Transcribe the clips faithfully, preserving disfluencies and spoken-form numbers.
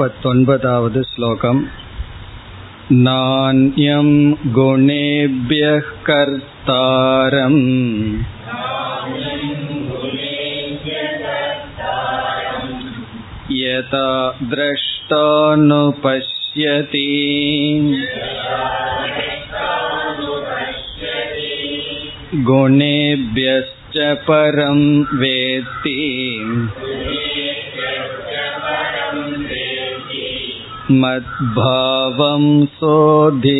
முப்பத்தொன்பதாவது ஸ்லோகம். நான்யம் குணேப்யக் கர்த்தாரம் யதா த்ரஷ்டானுபஷ்யதி குணேப்யஸ்ச பரம் வேத்தி மத்பாவம் சோதிகச்சதி.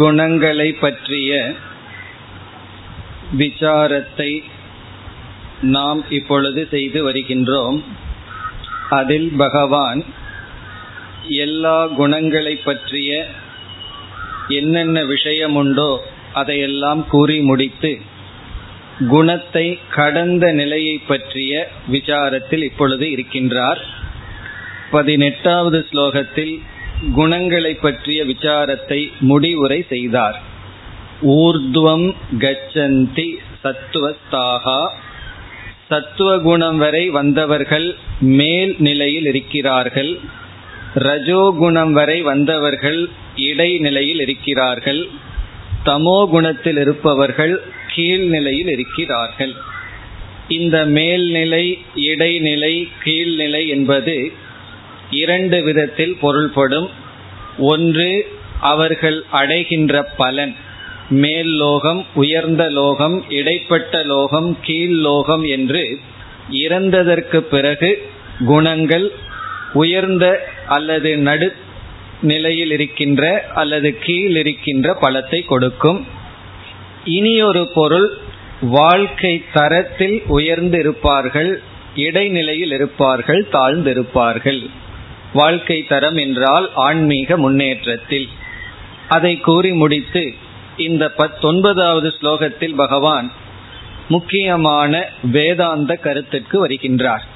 குணங்களை பற்றிய விசாரத்தை நாம் இப்பொழுது செய்து வருகின்றோம். அதில் பகவான் எல்லா குணங்களை பற்றிய என்னென்ன விஷயம் உண்டோ அதையெல்லாம் கூறி முடித்து குணத்தை கடந்த நிலையை பற்றிய விசாரத்தில் இப்பொழுது இருக்கின்றார். பதினெட்டாவது ஸ்லோகத்தில் குணங்களை பற்றிய விசாரத்தை முடிவுரை செய்தார். ஊர்த்வம் கச்சந்தி சத்துவஸ்தாகா, சத்துவகுணம் வரை வந்தவர்கள் மேல் நிலையில் இருக்கிறார்கள், ரஜோகுணம் வரை வந்தவர்கள் இடைநிலையில் இருக்கிறார்கள், தமோகுணத்தில் இருப்பவர்கள் கீழ்நிலையில் இருக்கிறார்கள். இந்த மேல்நிலை, இடைநிலை, கீழ்நிலை என்பது இரண்டு விதத்தில் பொருள்படும். ஒன்று, அவர்கள் அடைகின்ற பலன், மேல் லோகம், உயர்ந்த லோகம், இடைப்பட்ட லோகம், கீழ் லோகம் என்று இறந்ததற்கு பிறகு குணங்கள் உயர்ந்த அல்லது நடு நிலையில் இருக்கின்ற அல்லது கீழ் இருக்கின்ற பலத்தை கொடுக்கும். இனியொரு பொருள், வாழ்க்கை தரத்தில் உயர்ந்து இருப்பார்கள், இடைநிலையில் இருப்பார்கள், தாழ்ந்திருப்பார்கள். வாழ்க்கை தரம் என்றால் ஆன்மீக முன்னேற்றத்தில். அதை கூறி முடித்து இந்த பத்தொன்பதாவது ஸ்லோகத்தில் பகவான் முக்கியமான வேதாந்த கருத்துக்கு வருகின்றார்.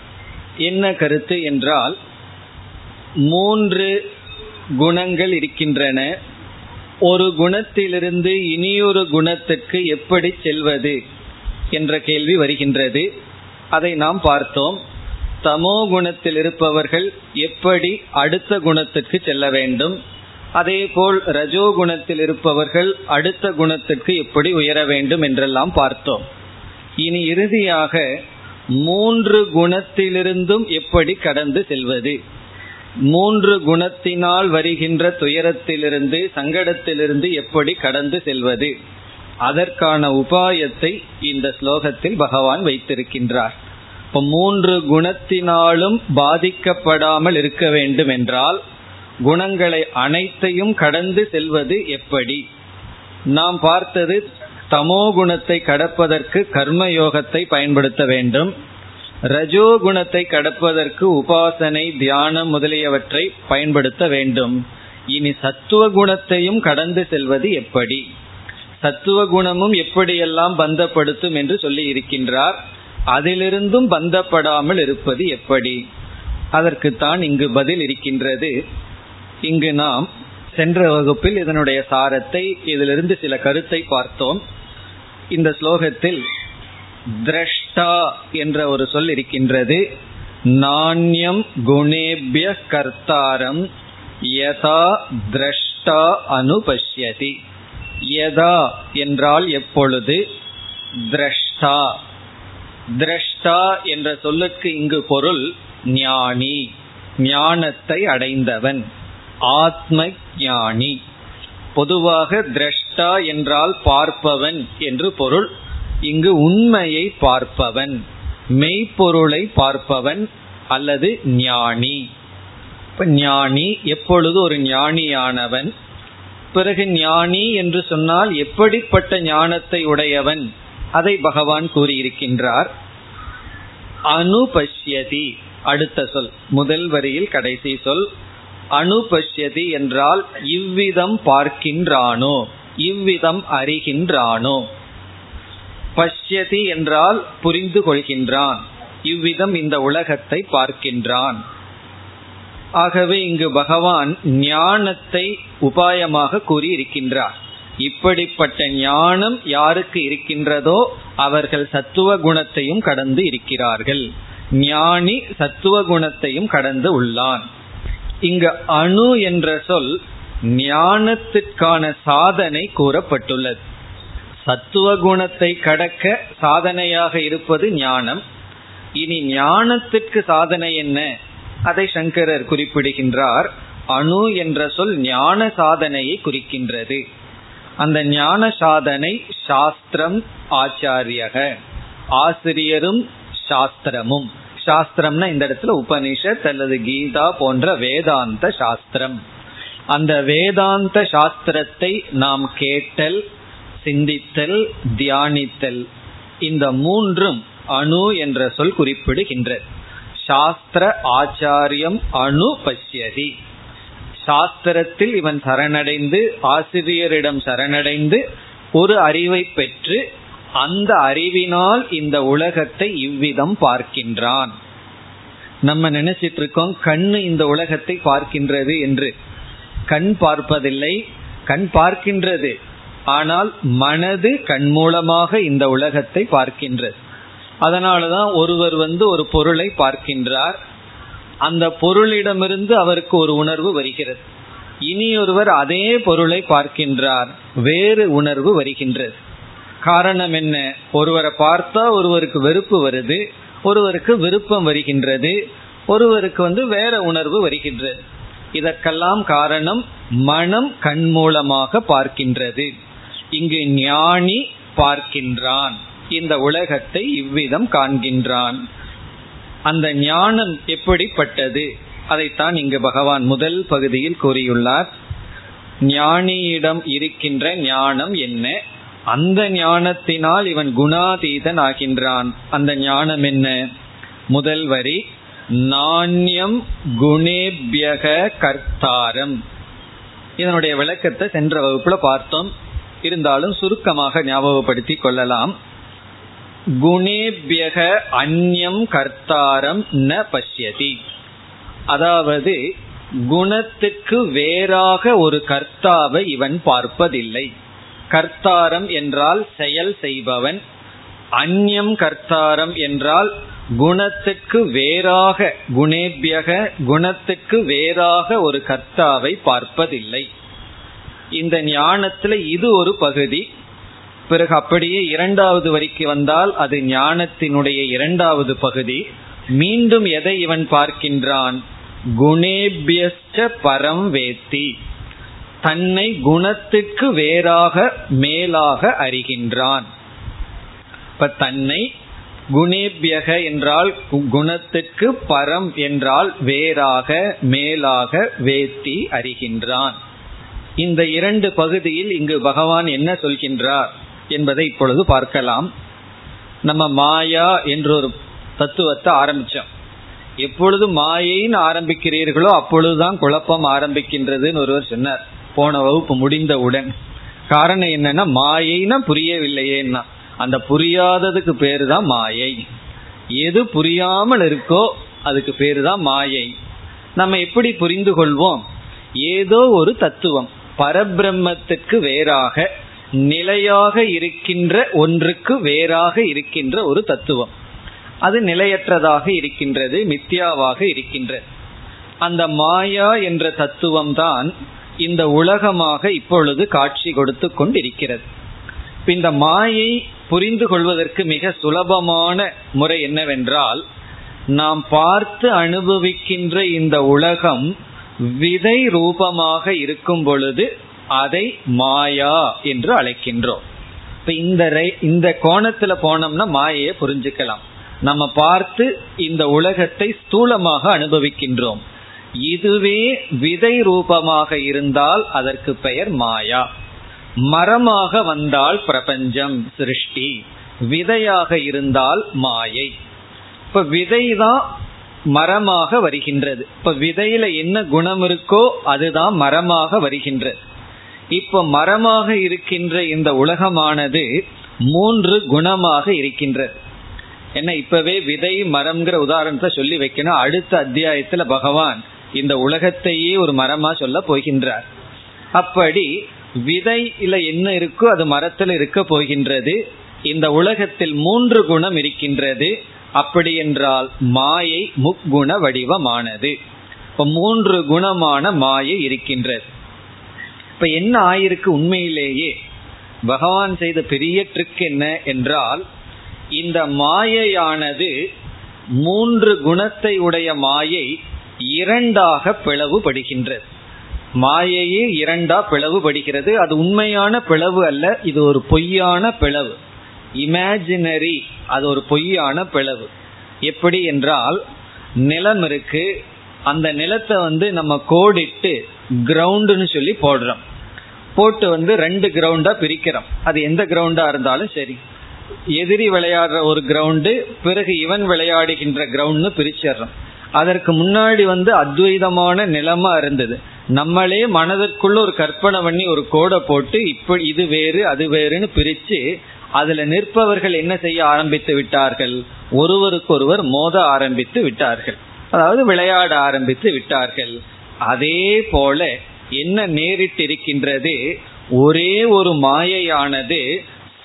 என்ன கருத்து என்றால், மூன்று குணங்கள் இருக்கின்றன. ஒரு குணத்திலிருந்து இனியொரு குணத்துக்கு எப்படி செல்வது என்ற கேள்வி வருகின்றது. அதை நாம் பார்த்தோம். தமோ குணத்தில் இருப்பவர்கள் எப்படி அடுத்த குணத்துக்கு செல்ல வேண்டும், அதேபோல் ரஜோகுணத்தில் இருப்பவர்கள் அடுத்த குணத்துக்கு எப்படி உயர வேண்டும் என்றெல்லாம் பார்த்தோம். இனி இறுதியாக மூன்று குணத்திலிருந்தும் எப்படி கடந்து செல்வது, மூன்று குணத்தினால் வருகின்ற துயரத்திலிருந்து, சங்கடத்திலிருந்து எப்படி கடந்து செல்வது, அதற்கான உபாயத்தை இந்த ஸ்லோகத்தில் பகவான் வைத்திருக்கின்றார். இப்போ மூன்று குணத்தினாலும் பாதிக்கப்படாமல் இருக்க வேண்டும் என்றால் குணங்களை அனைத்தையும் கடந்து செல்வது எப்படி? நாம் பார்த்தது தமோ குணத்தை கடப்பதற்கு கர்மயோகத்தை பயன்படுத்த வேண்டும், ரஜோகுணத்தை கடப்பதற்கு உபாசனை, தியானம் முதலியவற்றை பயன்படுத்த வேண்டும். இனி சத்துவ குணத்தையும் கடந்து செல்வது எப்படி, சத்துவ குணமும் எப்படியெல்லாம் பந்தப்படுத்தும் என்று சொல்லி இருக்கின்றார். அதிலிருந்தும் பந்தப்படாமல் இருப்பது எப்படி, அதற்குத்தான் இங்கு பதில் இருக்கின்றது. இங்கு நாம் சென்ற வகுப்பில் இதனுடைய சாரத்தை, இதிலிருந்து சில கருத்தை பார்த்தோம். இந்த ஸ்லோகத்தில் திரஷ்டா என்ற ஒரு சொல் இருக்கின்றது. நான்யம் குணேபிய கர்த்தாரம் யதா திரஷ்டா அனுபஷ்யதி. யதா என்றால் எப்பொழுது, திரஷ்டா. திரஷ்டா என்ற சொல்லுக்கு இங்கு பொருள் ஞானி, ஞானத்தை அடைந்தவன், ஆத்ம ஞானி. பொதுவாக திரஷ்டா என்றால் பார்ப்பவன் என்று பொருள். இங்கு உண்மையை பார்ப்பவன், மெய்ப்பொருளை பார்ப்பவன் அல்லது ஞானி. இப்ப ஞானி எப்பொழுது ஒரு ஞானியானவன், பிறகு ஞானி என்று சொன்னால் எப்படிப்பட்ட ஞானத்தை உடையவன், அதை பகவான் கூறியிருக்கின்றார். அனுபஷ்யதி அடுத்த சொல், முதல் வரியில் கடைசி சொல். அனுபஷ்யதி என்றால் இவ்விதம் பார்க்கின்றானோ, இவ்விதம் அறிகின்றானோ. பஷ்யதி என்றால் புரிந்து கொள்கின்றான், இவ்விதம் இந்த உலகத்தை பார்க்கின்றான். ஆகவே இங்கு பகவான் ஞானத்தை உபாயமாக கூறி இருக்கின்றார். இப்படிப்பட்ட ஞானம் யாருக்கு இருக்கின்றதோ அவர்கள் சத்துவ குணத்தையும் கடந்து இருக்கிறார்கள். ஞானி சத்துவ குணத்தையும் கடந்து உள்ளான். இங்கு அணு என்ற சொல் ஞானத்திற்கான சாதனை கூறப்பட்டுள்ளது. சத்துவ குணத்தை கடக்க சாதனையாக இருப்பது ஞானம். இனி ஞானத்திற்கு சாதனை என்ன? அதை சங்கரர் குறிப்பிடுகின்றார். அணு என்ற சொல் ஞான சாதனையை குறிக்கின்றது. அந்த ஞான சாதனை சாஸ்திரம் ஆச்சாரியக, ஆசிரியரும் சாஸ்திரமும். சாஸ்திரம்னா இந்த இடத்துல உபனிஷத் அல்லது கீதா போன்ற வேதாந்த சாஸ்திரம். அந்த வேதாந்த சாஸ்திரத்தை நாம் கேட்டல், சிந்தித்தல், தியானித்தல், இந்த மூன்றும் அணு என்ற சொல் குறிப்பிடுகின்றது. சாஸ்திர ஆச்சாரியம் அணு பஷ்யதி. சாஸ்திரத்தில் இவன் சரணடைந்து ஆசிரியரிடம் சரணடைந்து ஒரு அறிவை பெற்று அந்த அறிவினால் இந்த உலகத்தை இவ்விதம் பார்க்கின்றான். நம்ம நினைச்சிட்டு இருக்கோம் கண்ணு இந்த உலகத்தை பார்க்கின்றது என்று. கண் பார்ப்பதில்லை, கண் பார்க்கின்றது, ஆனால் மனது கண் மூலமாக இந்த உலகத்தை பார்க்கின்றது. அதனாலதான் ஒருவர் வந்து ஒரு பொருளை பார்க்கின்றார், அந்த பொருளிடமிருந்து அவருக்கு ஒரு உணர்வு வருகிறது. இனி ஒருவர் அதே பொருளை பார்க்கின்றார், வேறு உணர்வு வருகின்றது. காரணம் என்ன? ஒருவரை பார்த்தா ஒருவருக்கு வெறுப்பு வருது, ஒருவருக்கு விருப்பம் வருகின்றது, ஒருவருக்கு வந்து வேற உணர்வு வருகின்றது. இதற்கெல்லாம் காரணம் மனம் கண் மூலமாக பார்க்கின்றது. இங்கு ஞானி பார்க்கின்றான், இந்த உலகத்தை இவ்விதம் காண்கின்றான். அந்த ஞானம் எப்படிப்பட்டது அதைத்தான் இங்கு பகவான் முதல் பகுதியில் கூறியுள்ளார். ஞானியிடம் இருக்கின்ற ஞானம் என்ன? அந்த ஞானத்தினால் இவன் குணாதீதன் ஆகின்றான். அந்த ஞானம் என்ன? முதல் வரி நாண்யம் குணேபியக கர்த்தாரம். இதனுடைய விளக்கத்தை சென்ற வகுப்புல பார்த்தோம், இருந்தாலும் சுருக்கமாக ஞாபகப்படுத்தி கொள்ளலாம். குணேபியக அந்யம் கர்த்தாரம் ந பஷ்யதி. அதாவது குணத்துக்கு வேறாக ஒரு கர்த்தாவை இவன் பார்ப்பதில்லை. கர்த்தாரம் என்றால் செயல் செய்பவன், அந்யம் கர்த்தாரம் என்றால் குணத்துக்கு வேறாக. குணேபியக குணத்துக்கு வேறாக ஒரு கர்த்தாவை பார்ப்பதில்லை. இந்த ஞானத்துல இது ஒரு பகுதி. பிறகு அப்படியே இரண்டாவது வரிக்கு வந்தால் அது ஞானத்தினுடைய இரண்டாவது பகுதி. மீண்டும் எதை இவன் பார்க்கின்றான்? குணேபியஸ்ட பரம் வேத்தி. தன்னை குணத்துக்கு வேறாக மேலாக அறிகின்றான். இப்ப தன்னை குணேபியக என்றால் குணத்துக்கு, பரம் என்றால் வேறாக மேலாக, வேத்தி அறிகின்றான். இந்த இரண்டு பகுதியில் இங்கு பகவான் என்ன சொல்கின்றார் என்பதை இப்பொழுது பார்க்கலாம். நம்ம மாயா என்றொரு தத்துவத்தை ஆரம்பிச்சோம். எப்பொழுது மாயைன்னு ஆரம்பிக்கிறீர்களோ அப்பொழுதுதான் குழப்பம் ஆரம்பிக்கின்றதுன்னு ஒருவர் சொன்னார் போன வகுப்பு முடிந்தவுடன். காரணம் என்னன்னா மாயைனா புரியவில்லையேன்னா அந்த புரியாததுக்கு பேரு தான் மாயை. எது புரியாமல் இருக்கோ அதுக்கு பேரு தான் மாயை. நம்ம எப்படி புரிந்து கொள்வோம்? ஏதோ ஒரு தத்துவம் பரபிரம்மத்துக்கு வேறாக நிலையாக இருக்கின்ற ஒன்றுக்கு வேறாக இருக்கின்ற ஒரு தத்துவம், அது நிலையற்றதாக இருக்கின்றது, மித்யாவாக இருக்கின்றது. அந்த மாயா என்ற தத்துவம் தான் இந்த உலகமாக இப்பொழுது காட்சி கொடுத்து கொண்டிருக்கிறது. இந்த மாயை புரிந்து கொள்வதற்கு மிக சுலபமான முறை என்னவென்றால், நாம் பார்த்து அனுபவிக்கின்ற இந்த உலகம் விதை ரூபமாக இருக்கும் பொழுது அதை மாயா என்று அழைக்கின்றோம். இப்ப இந்த இந்த கோணத்துல போனோம்னா மாயையை புரிஞ்சுக்கலாம். நம்ம பார்த்து இந்த உலகத்தை ஸ்தூலமாக அனுபவிக்கின்றோம். இதுவே விதை ரூபமாக இருந்தால் அதற்கு பெயர் மாயா. மரமாக வந்தால் பிரபஞ்சம், சிருஷ்டி. விதையாக இருந்தால் மாயை. இப்ப விதைதான் மரமாக வருகின்றது. இப்ப விதையில என்ன குணம் இருக்கோ அதுதான் மரமாக வருகின்றது. இப்ப மரமாக இருக்கின்ற இந்த உலகமானது மூன்று குணமாக இருக்கின்றது. என்ன, இப்பவே விதை மரம்ங்கிற உதாரணத்தை சொல்லி வைக்கணும். அடுத்த அத்தியாயத்துல பகவான் இந்த உலகத்தையே ஒரு மரமா சொல்ல போகின்றார். அப்படி விதையில என்ன இருக்கோ அது மரத்தில் இருக்க போகின்றது. இந்த உலகத்தில் மூன்று குணம் இருக்கின்றது. அப்படி என்றால் மாயை முக்குண வடிவமானது. இப்ப மூன்று குணமான மாயை இருக்கின்றது. இப்ப என்ன ஆயிருக்கு உண்மையிலேயே? பகவான் செய்த பெரிய ட்ரிக் என்ன என்றால், இந்த மாயையானது மூன்று குணத்தை உடைய மாயை இரண்டாக பிளவுபடுகின்றது. மாயையே இரண்டா பிளவுபடுகிறது. அது உண்மையான பிளவு அல்ல, இது ஒரு பொய்யான பிளவு, இமேஜினரி. அது ஒரு பொய்யான பிளவு. எப்படி என்றால், நிலம் இருக்கு, அந்த நிலத்தை வந்து நம்ம கோடிட்டு கிரவுண்டுன்னு சொல்லி போடுறோம். போட்டு வந்து ரெண்டு கிரவுண்டா பிரிக்கிறோம். அது எந்த கிரவுண்டா இருந்தாலும் சரி, எதிரி விளையாடுற ஒரு கிரவுண்டு, பிறகு இவன் விளையாடுகின்ற கிரவுண்ட்னு பிரிச்சிடறோம். அதற்கு முன்னாடி வந்து அத்வைதமான நிலமா இருந்தது. நம்மளே மனதிற்குள்ள ஒரு கற்பனை பண்ணி ஒரு கோடை போட்டு இப்படி இது வேறு அது வேறுன்னு பிரிச்சு அதுல நிற்பவர்கள் என்ன செய்ய ஆரம்பித்து விட்டார்கள்? ஒருவருக்கொருவர் மோத ஆரம்பித்து விட்டார்கள், அதாவது விளையாட ஆரம்பித்து விட்டார்கள். அதே போல என்ன நேரிட்டிருக்கின்றது? ஒரே ஒரு மாயையானது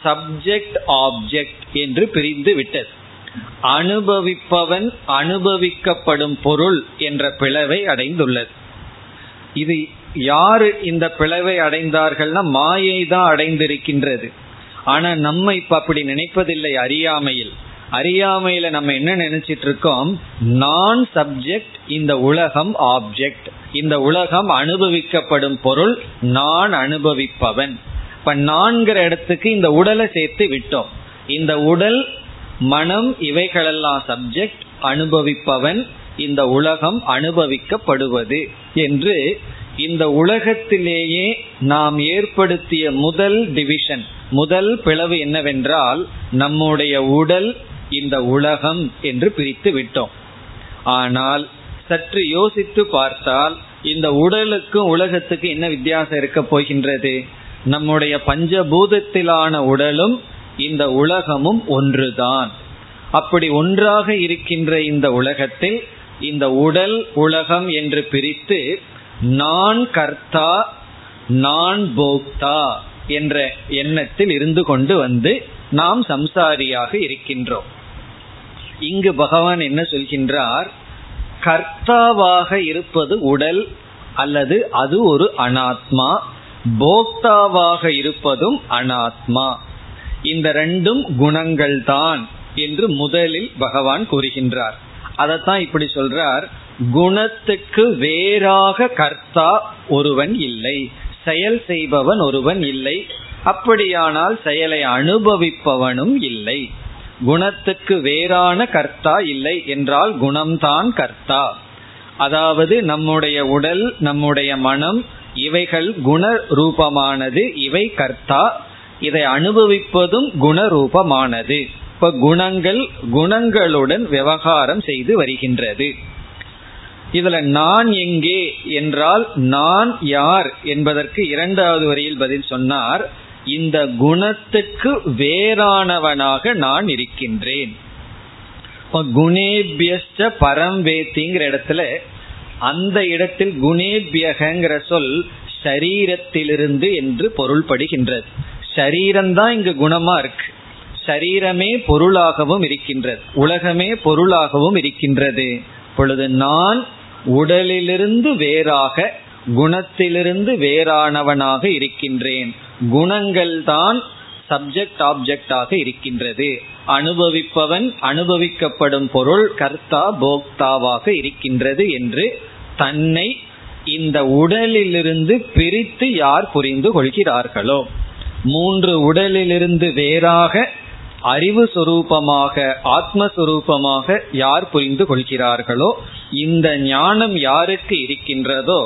சப்ஜெக்ட் ஆப்ஜெக்ட் என்று பிரிந்து விட்டது. அனுபவிப்பவன் அனுபவிக்கப்படும் பொருள் என்ற பிளவை அடைந்துள்ளது. இது யாரு இந்த பிளவை அடைந்தார்கள்னா மாயை தான் அடைந்திருக்கின்றது. ஆனா நம்ம இப்ப அப்படி நினைப்பதில்லை. அறியாமையில் அறியாமையில நம்ம என்ன நினைச்சிட்டு இருக்கோம்? நான் சப்ஜெக்ட், இந்த உலகம் ஆப்ஜெக்ட், இந்த உலகம் அனுபவிக்கப்படும் பொருள், நான் அனுபவிப்பவன். இப்ப நான்கிற இடத்துக்கு இந்த உடலை சேர்த்து விட்டோம். இந்த உடல் மனம் இவைகளெல்லாம் சப்ஜெக்ட், அனுபவிப்பவன் இந்த உலகம் அனுபவிக்கப்படுவது என்று இந்த உலகத்திலேயே நாம் ஏற்படுத்திய முதல் டிவிஷன், முதல் பிளவு என்னவென்றால் நம்முடைய உடல் இந்த உலகம் என்று பிரித்து விட்டோம். ஆனால் சற்று யோசித்து பார்த்தால் இந்த உடலுக்கும் உலகத்துக்கு என்ன வித்தியாசம் இருக்க போகின்றது? நம்முடைய பஞ்சபூதத்திலான உடலும் இந்த உலகமும் ஒன்றுதான். அப்படி ஒன்றாக இருக்கின்ற இந்த உலகத்தில் இந்த உடல் உலகம் என்று பிரித்து நான் கர்த்தா நான் போக்தா என்ற எண்ணத்தில் இருந்து கொண்டு வந்து நாம் சம்சாரியாக இருக்கின்றோம். இங்கு பகவான் என்ன சொல்கின்றார்? கர்த்தாவாக இருப்பது உடல், அல்லது அது ஒரு அனாத்மா. போக்தாவாக இருப்பதும் அனாத்மா. இந்த ரெண்டும் குணங்கள் தான் என்று முதலில் பகவான் கூறுகின்றார். அதத்தான் இப்படி சொல்றார், குணத்துக்கு வேறாக கர்த்தா ஒருவன் இல்லை, செயல் செய்பவன் ஒருவன் இல்லை, அப்படியானால் செயலை அனுபவிப்பவனும் இல்லை. குணத்துக்கு வேறான கர்த்தா இல்லை என்றால் குணம்தான் கர்த்தா. அதாவது நம்முடைய உடல் நம்முடைய மனம் இவைகள் குண ரூபமானது, இவை கர்த்தா. இதை அனுபவிப்பதும் குணரூபமானது. இப்ப குணங்கள் குணங்களுடன் விவகாரம் செய்து வருகின்றது. இதுல நான் எங்கே என்றால் நான் யார் என்பதற்கு இரண்டாவது வரியில் பதில் சொன்னார், இந்த குணத்துக்கு வேறானவனாக நான் இருக்கின்றேன். குணேபியஸ்ட பரம் வேத்திங்கிற இடத்துல, அந்த இடத்தில் குணேபியகங்கிற சொல் சரீரத்திலிருந்து என்று பொருள்படுகின்றது. சரீரம்தான் இங்கு குணமா இருக்கு. சரீரமே பொருளாகவும் இருக்கின்றது, உலகமே பொருளாகவும் இருக்கின்றது. பொழுது நான் உடலிலிருந்து வேறாக குணத்திலிருந்து வேறானவனாக இருக்கின்றேன். குணங்கள் தான் சப்ஜெக்ட் ஆப்ஜெக்டாக இருக்கின்றது. அனுபவிப்பவன் அனுபவிக்கப்படும் பொருள் கர்த்தா போக்தாவாக இருக்கின்றது என்று தன்னை இந்த உடலிலிருந்து பிரித்து யார் புரிந்து கொள்கிறார்களோ, மூன்று உடலிலிருந்து வேறாக அறிவு சொரூபமாக ஆத்மஸ்வரூபமாக யார் புரிந்து கொள்கிறார்களோ, இந்த ஞானம் யாருக்கு இருக்கின்றதோ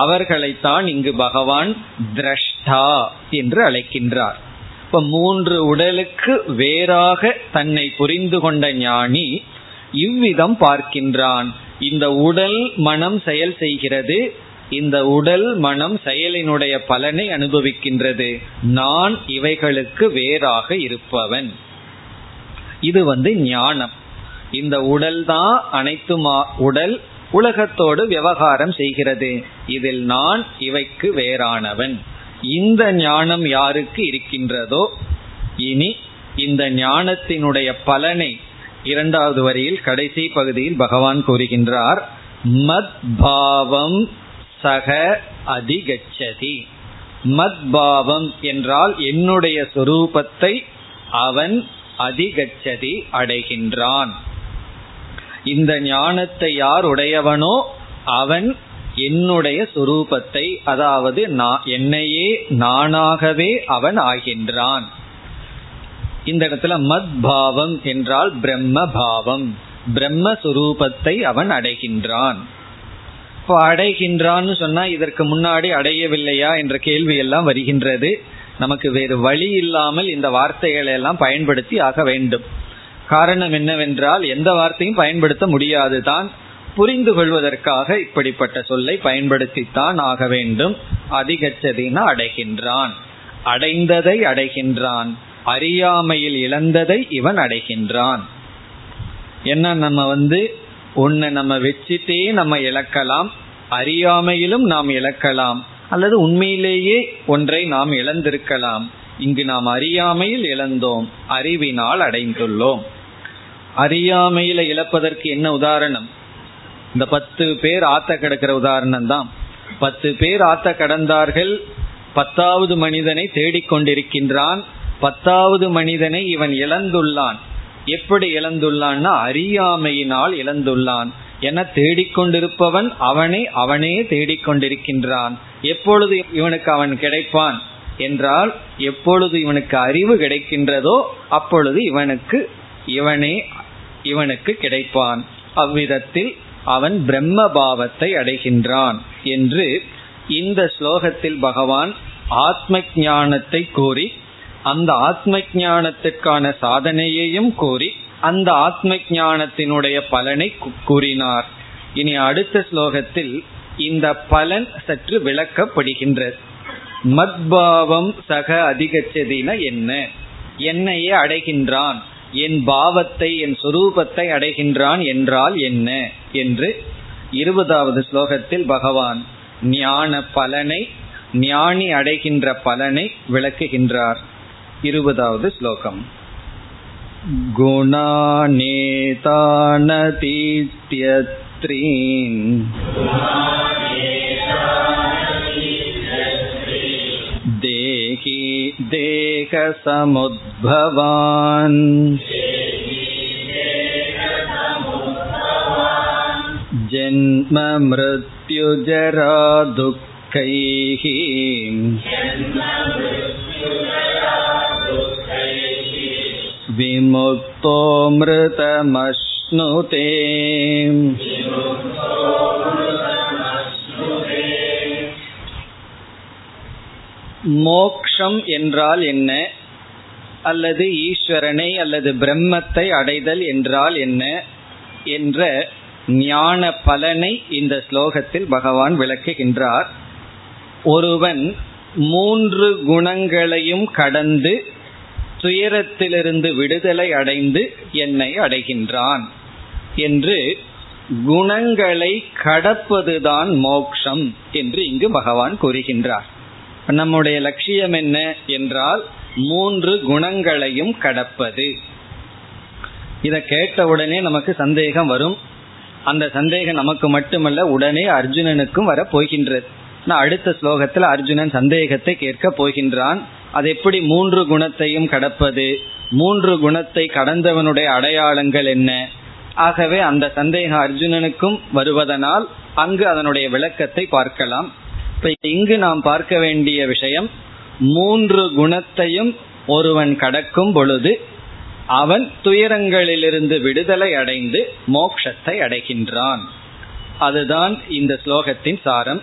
அவர்களைத்தான் இங்கு பகவான் திரஷ்டா என்று அழைக்கின்றார். இப்ப மூன்று உடலுக்கு வேறாக தன்னை புரிந்து கொண்ட ஞானி இவ்விதம் பார்க்கின்றான். இந்த உடல் மனம் செயல் செய்கிறது, இந்த உடல் மனம் செயலினுடைய பலனை அனுபவிக்கின்றது. நான் இவைகளுக்கு வேறாக இருப்பவன். இது வந்து ஞானம். இந்த உடல் தான் அனைத்துமா, உடல் உலகத்தோடு விவகாரம் செய்கிறது. இதில் நான் இவைக்கு வேறானவன். இந்த ஞானம் யாருக்கு இருக்கின்றதோ, இனி இந்த ஞானத்தினுடைய பலனை இரண்டாவது வரியில் கடைசி பகுதியில் பகவான் கூறுகின்றார். மத்பாவம் சக அதிகச்சதி. மத்பாவம் என்றால் என்னுடைய சொரூபத்தை அவன் அதிகச்சதி அடைகின்றான். இந்த ஞானத்தை யார் உடையவனோ அவன் என்னுடைய சொரூபத்தை, அதாவது என்னையே நானாகவே அவன் ஆகின்றான். இந்த இடத்துல மத்பாவம் என்றால் பிரம்ம பாவம், பிரம்மஸ்வரூபத்தை அவன் அடைகின்றான். இப்போ அடைகின்றான்னு சொன்னா இதற்கு முன்னாடி அடையவில்லையா என்ற கேள்வி எல்லாம் வருகின்றது. நமக்கு வேறு வழி இல்லாமல் இந்த வார்த்தைகளை எல்லாம் பயன்படுத்தி ஆக வேண்டும். காரணம் என்னவென்றால் எந்த வார்த்தையும் பயன்படுத்த முடியாது தான். புரிந்து கொள்வதற்காக இப்படிப்பட்ட சொல்லை பயன்படுத்தித்தான் ஆக வேண்டும். அதிகச்சதினா அடைகின்றான், அடைந்ததை அடைகின்றான், அறியாமையில் இழந்ததை இவன் அடைகின்றான். என்ன, நம்ம வந்து ஒன்ன நம்ம வச்சுட்டே நம்ம இழக்கலாம், அறியாமையிலும் நாம் இழக்கலாம், அல்லது உண்மையிலேயே ஒன்றை நாம் இழந்திருக்கலாம். இங்கு நாம் அறியாமையில் இழந்தோம், அறிவினால் அடைந்துள்ளோம். அறியாமையில இழப்பதற்கு என்ன உதாரணம்? இந்த பத்து பேர் ஆத்த கிடக்கிற உதாரணம் தான். பத்து பேர் ஆத்த கடந்தார்கள், பத்தாவது மனிதனை தேடிக்கொண்டிருக்கின்றான், பத்தாவது மனிதனை இவன் இழந்துள்ளான். எப்படி இழந்துள்ளான்னா அறியாமையினால் இழந்துள்ளான். என தேடிக்கொண்டிருப்பவன் அவனை அவனே தேடிக்கொண்டிருக்கின்றான். எப்பொழுது இவனுக்கு அவன் கிடைப்பான் என்றால் எப்பொழுது இவனுக்கு அறிவு கிடைக்கின்றதோ அப்பொழுது இவனுக்கு இவனே இவனுக்கு கிடைப்பான். அவ்விதத்தில் அவன் பிரம்ம பாவத்தை அடைகின்றான் என்று இந்த ஸ்லோகத்தில் பகவான் ஆத்ம ஞானத்தை கூறி, அந்த ஆத்ம ஞானத்திற்கான சாதனையையும் கூறி, அந்த ஆத்ம ஞானத்தினுடைய பலனை கூறினார். இனி அடுத்த ஸ்லோகத்தில் இந்த பலன் சற்று விளக்கப்படுகின்றது. மத்பாவம் சக அதிகச்சதினா என்ன? என்னையே அடைகின்றான், என் பாவத்தை, என் சொரூபத்தை அடைகின்றான் என்றால் என்ன என்று இருபதாவது ஸ்லோகத்தில் பகவான் ஞான பலனை, ஞானி அடைகின்ற பலனை விளக்குகின்றார். இருபதாவது ஸ்லோகம். குணாநேதாநதீத்யத்ரீன் தேஹி தேகசமுத்பவான் ஜன்ம மிருத்யுஜரா துக்கைஹி விமுக்தோ மிருதமஸ்னுதே. மோக்ஷம் என்றால் என்ன, அல்லது ஈஸ்வரனை அல்லது பிரம்மத்தை அடைதல் என்றால் என்ன என்ற ஞான பலனை இந்த ஸ்லோகத்தில் பகவான் விளக்குகின்றார். ஒருவன் மூன்று குணங்களையும் கடந்து துயரத்திலிருந்து விடுதலை அடைந்து என்னை அடைகின்றான் என்று, குணங்களை கடப்பதுதான் மோக்ஷம் என்று இங்கு பகவான் கூறுகின்றார். நம்முடைய லட்சியம் என்ன என்றால் மூன்று குணங்களையும் கடப்பது. இதை கேட்டவுடனே நமக்கு சந்தேகம் வரும். அந்த சந்தேகம் நமக்கு மட்டுமல்ல, உடனே அர்ஜுனனுக்கும் வர போகின்றது. நான் அடுத்த ஸ்லோகத்தில் அர்ஜுனன் சந்தேகத்தை கேட்க போகின்றான். அது எப்படி மூன்று குணத்தையும் கடப்பது? மூன்று குணத்தை கடந்தவனுடைய அடையாளங்கள் என்ன? ஆகவே அந்த சந்தேகம் அர்ஜுனனுக்கும் வருவதனால் அங்கு அதனுடைய விளக்கத்தை பார்க்கலாம். இப்ப இங்கு நாம் பார்க்க வேண்டிய விஷயம், மூன்று குணத்தையும் ஒருவன் கடக்கும் பொழுது அவன் துயரங்களிலிருந்து விடுதலை அடைந்து மோட்சத்தை அடைகின்றான். அதுதான் இந்த ஸ்லோகத்தின் சாரம்.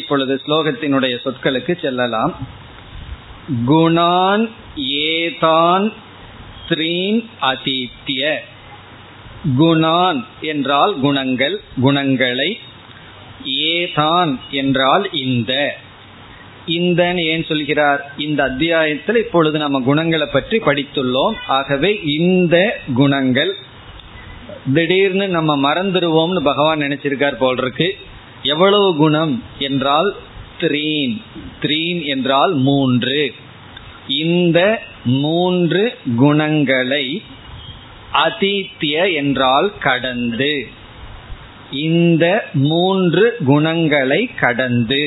இப்பொழுது ஸ்லோகத்தினுடைய சொற்களுக்கு செல்லலாம். குணான் ஏதான் த்ரீன் அதித்ய. குணான் என்றால் குணங்கள், குணங்களை. ஏதான் என்றால் இந்த. இந்த ஏன் சொல்கிறார்? இந்த அத்தியாயத்தில் இப்பொழுது நம்ம குணங்களை பற்றி படித்துள்ளோம். ஆகவே இந்த குணங்கள் திடீர்னு நம்ம மறந்துடுவோம்னு பகவான் நினைச்சிருக்கார் போல் இருக்கு. எவ்வளவு குணம் என்றால் த்ரீன், த்ரீன் என்றால் மூன்று, இந்த மூன்று குணங்களை அதித்ய என்றால் கடந்து, இந்த மூன்று குணங்களை கடந்து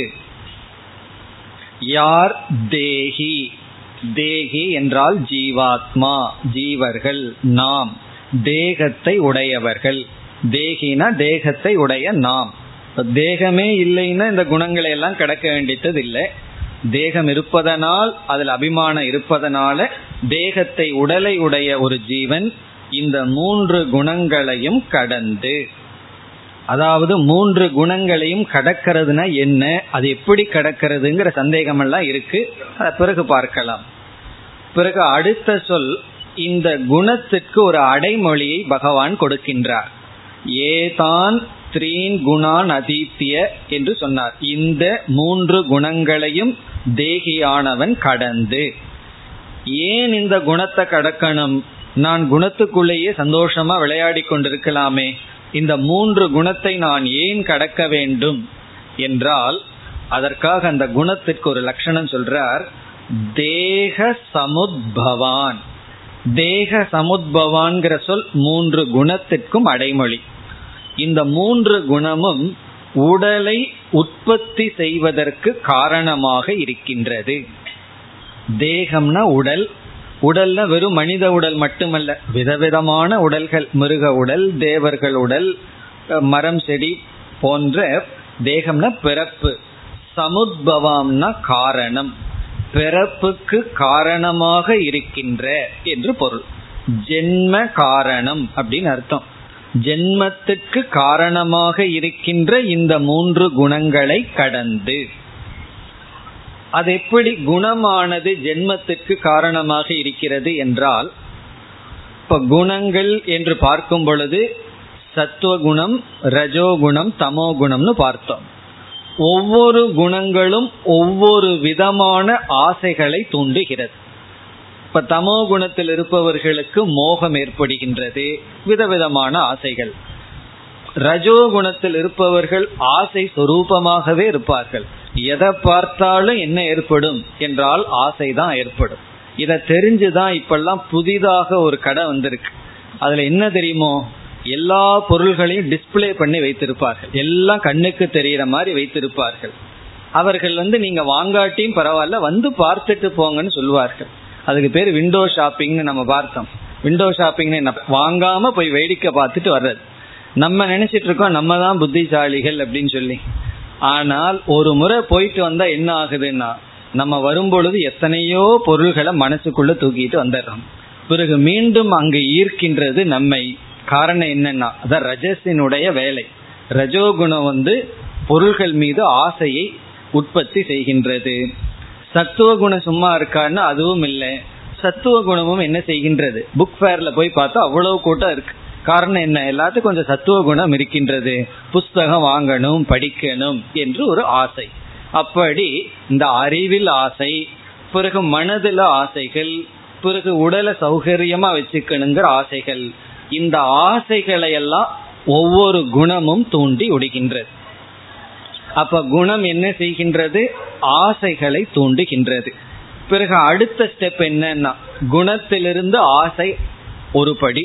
யார் தேகி, தேகி என்றால் ஜீவாத்மா, ஜீவர்கள், நாம் தேகத்தை உடையவர்கள், தேகினா தேகத்தை உடைய நாம். தேகமே இல்லைன்னா இந்த குணங்களை எல்லாம் கடக்க வேண்டியது இல்லை. தேகம் இருப்பதனால், அதில் அபிமானம் இருப்பதனால தேகத்தை உடலை உடைய ஒரு ஜீவன் இந்த மூன்று குணங்களையும் கடந்து, அதாவது மூன்று குணங்களையும் கடக்கிறதுனா என்ன, அது எப்படி கடக்கிறதுங்கிற சந்தேகம் எல்லாம் இருக்கு, அதை பிறகு பார்க்கலாம். பிறகு அடுத்த சொல், இந்த குணத்துக்கு ஒரு அடைமொழியை பகவான் கொடுக்கின்றார். ஏதான் த்ரீன் குணான் அதித்ய என்று சொன்னார். இந்த மூன்று குணங்களையும் தேகியானவன் கடந்து, ஏன் இந்த குணத்தை கடக்கணும், நான் குணத்துக்குள்ளேயே சந்தோஷமா விளையாடி கொண்டிருக்கலாமே, இந்த மூன்று குணத்தை நான் ஏன் கடக்க வேண்டும் என்றால், அதற்காக அந்த குணத்திற்கு ஒரு லட்சணம் சொல்றார், தேக சமுத்பவான். தேக சமுத்பவான்கிற சொல் மூன்று குணத்திற்கும் அடைமொழி. இந்த மூன்று குணமும் உடலை உற்பத்தி செய்வதற்கு காரணமாக இருக்கின்றது. தேகம்னா உடல், உடல்ல வெறும் மனித உடல் மட்டுமல்ல, விதவிதமான உடல்கள், மிருக உடல், தேவர்கள் உடல், மரம் செடி போன்ற. தேகம்னா பிறப்பு, சமுத்பவம்னா காரணம், பிறப்புக்கு காரணமாக இருக்கின்ற என்று பொருள். ஜென்ம காரணம் அப்படின்னு அர்த்தம். ஜென்மத்துக்கு காரணமாக இருக்கின்ற இந்த மூன்று குணங்களை கடந்து, அது எப்படி குணமானது ஜென்மத்திற்கு காரணமாக இருக்கிறது என்றால், இப்ப குணங்கள் என்று பார்க்கும் பொழுது சத்துவகுணம், ரஜோகுணம், தமோகுணம்னு பார்த்தோம். ஒவ்வொரு குணங்களும் ஒவ்வொரு விதமான ஆசைகளை தூண்டுகிறது. இப்ப தமோ குணத்தில் இருப்பவர்களுக்கு மோகம் ஏற்படுகின்றது, விதவிதமான ஆசைகள். ரஜோகுணத்தில் இருப்பவர்கள் ஆசை சொரூபமாகவே இருப்பார்கள், எதை பார்த்தாலும் என்ன ஏற்படும் என்றால் ஆசைதான் ஏற்படும். இதை தெரிஞ்சுதான் இப்பெல்லாம் புதிதாக ஒரு கடை வந்திருக்கு, அதுல என்ன தெரியுமோ எல்லா பொருள்களையும் டிஸ்பிளே பண்ணி வைத்திருப்பார்கள், எல்லாம் கண்ணுக்கு தெரிகிற மாதிரி வைத்திருப்பார்கள். அவர்கள் வந்து நீங்க வாங்காட்டியும் பரவாயில்ல, வந்து பார்த்துட்டு போங்கன்னு சொல்லுவார்கள். அதுக்கு பேர் விண்டோ ஷாப்பிங்னு நம்ம பார்த்தோம். விண்டோ ஷாப்பிங்னு என்ன, வாங்காம போய் வேடிக்கை பார்த்துட்டு வர்றது. நம்ம நினைச்சிட்டு இருக்கோம் நம்ம தான் புத்திசாலிகள் அப்படின்னு சொல்லி. ஆனால் ஒரு முறை போயிட்டு வந்தா என்ன ஆகுதுன்னா, நம்ம வரும்பொழுது எத்தனையோ பொருள்களை மனசுக்குள்ள தூக்கிட்டு வந்துடுறோம். பிறகு மீண்டும் அங்கு ஈர்க்கின்றது நம்மை. காரணம் என்னன்னா, அதான் ரஜசினுடைய வேலை. ரஜோகுணம் வந்து பொருள்கள் மீது ஆசையை உற்பத்தி செய்கின்றது. சத்துவகுணம் சும்மா இருக்கான்னா அதுவும் இல்லை. சத்துவகுணமும் என்ன செய்கின்றது, புக் ஃபேர்ல போய் பார்த்தா அவ்வளவு கூட்டம் இருக்கு. காரணம் என்ன, எல்லாத்துக்கும் கொஞ்சம் சத்துவகுணம் இருக்கின்றது. புஸ்தகம் வாங்கணும், படிக்கணும் என்று ஒரு ஆசை. அப்படி இந்த அறிவில் ஆசை, பிறகு மனதில் ஆசைகள், பிறகு உடலை சௌகரியமா வச்சுக்கணுங்கிற ஆசைகள். இந்த ஆசைகளையெல்லாம் ஒவ்வொரு குணமும் தூண்டி உடைகின்றது. அப்ப குணம் என்ன செய்கின்றது, ஆசைகளை தூண்டுகின்றது. பிறகு அடுத்த ஸ்டெப் என்னன்னா, குணத்திலிருந்து ஆசை ஒரு படி.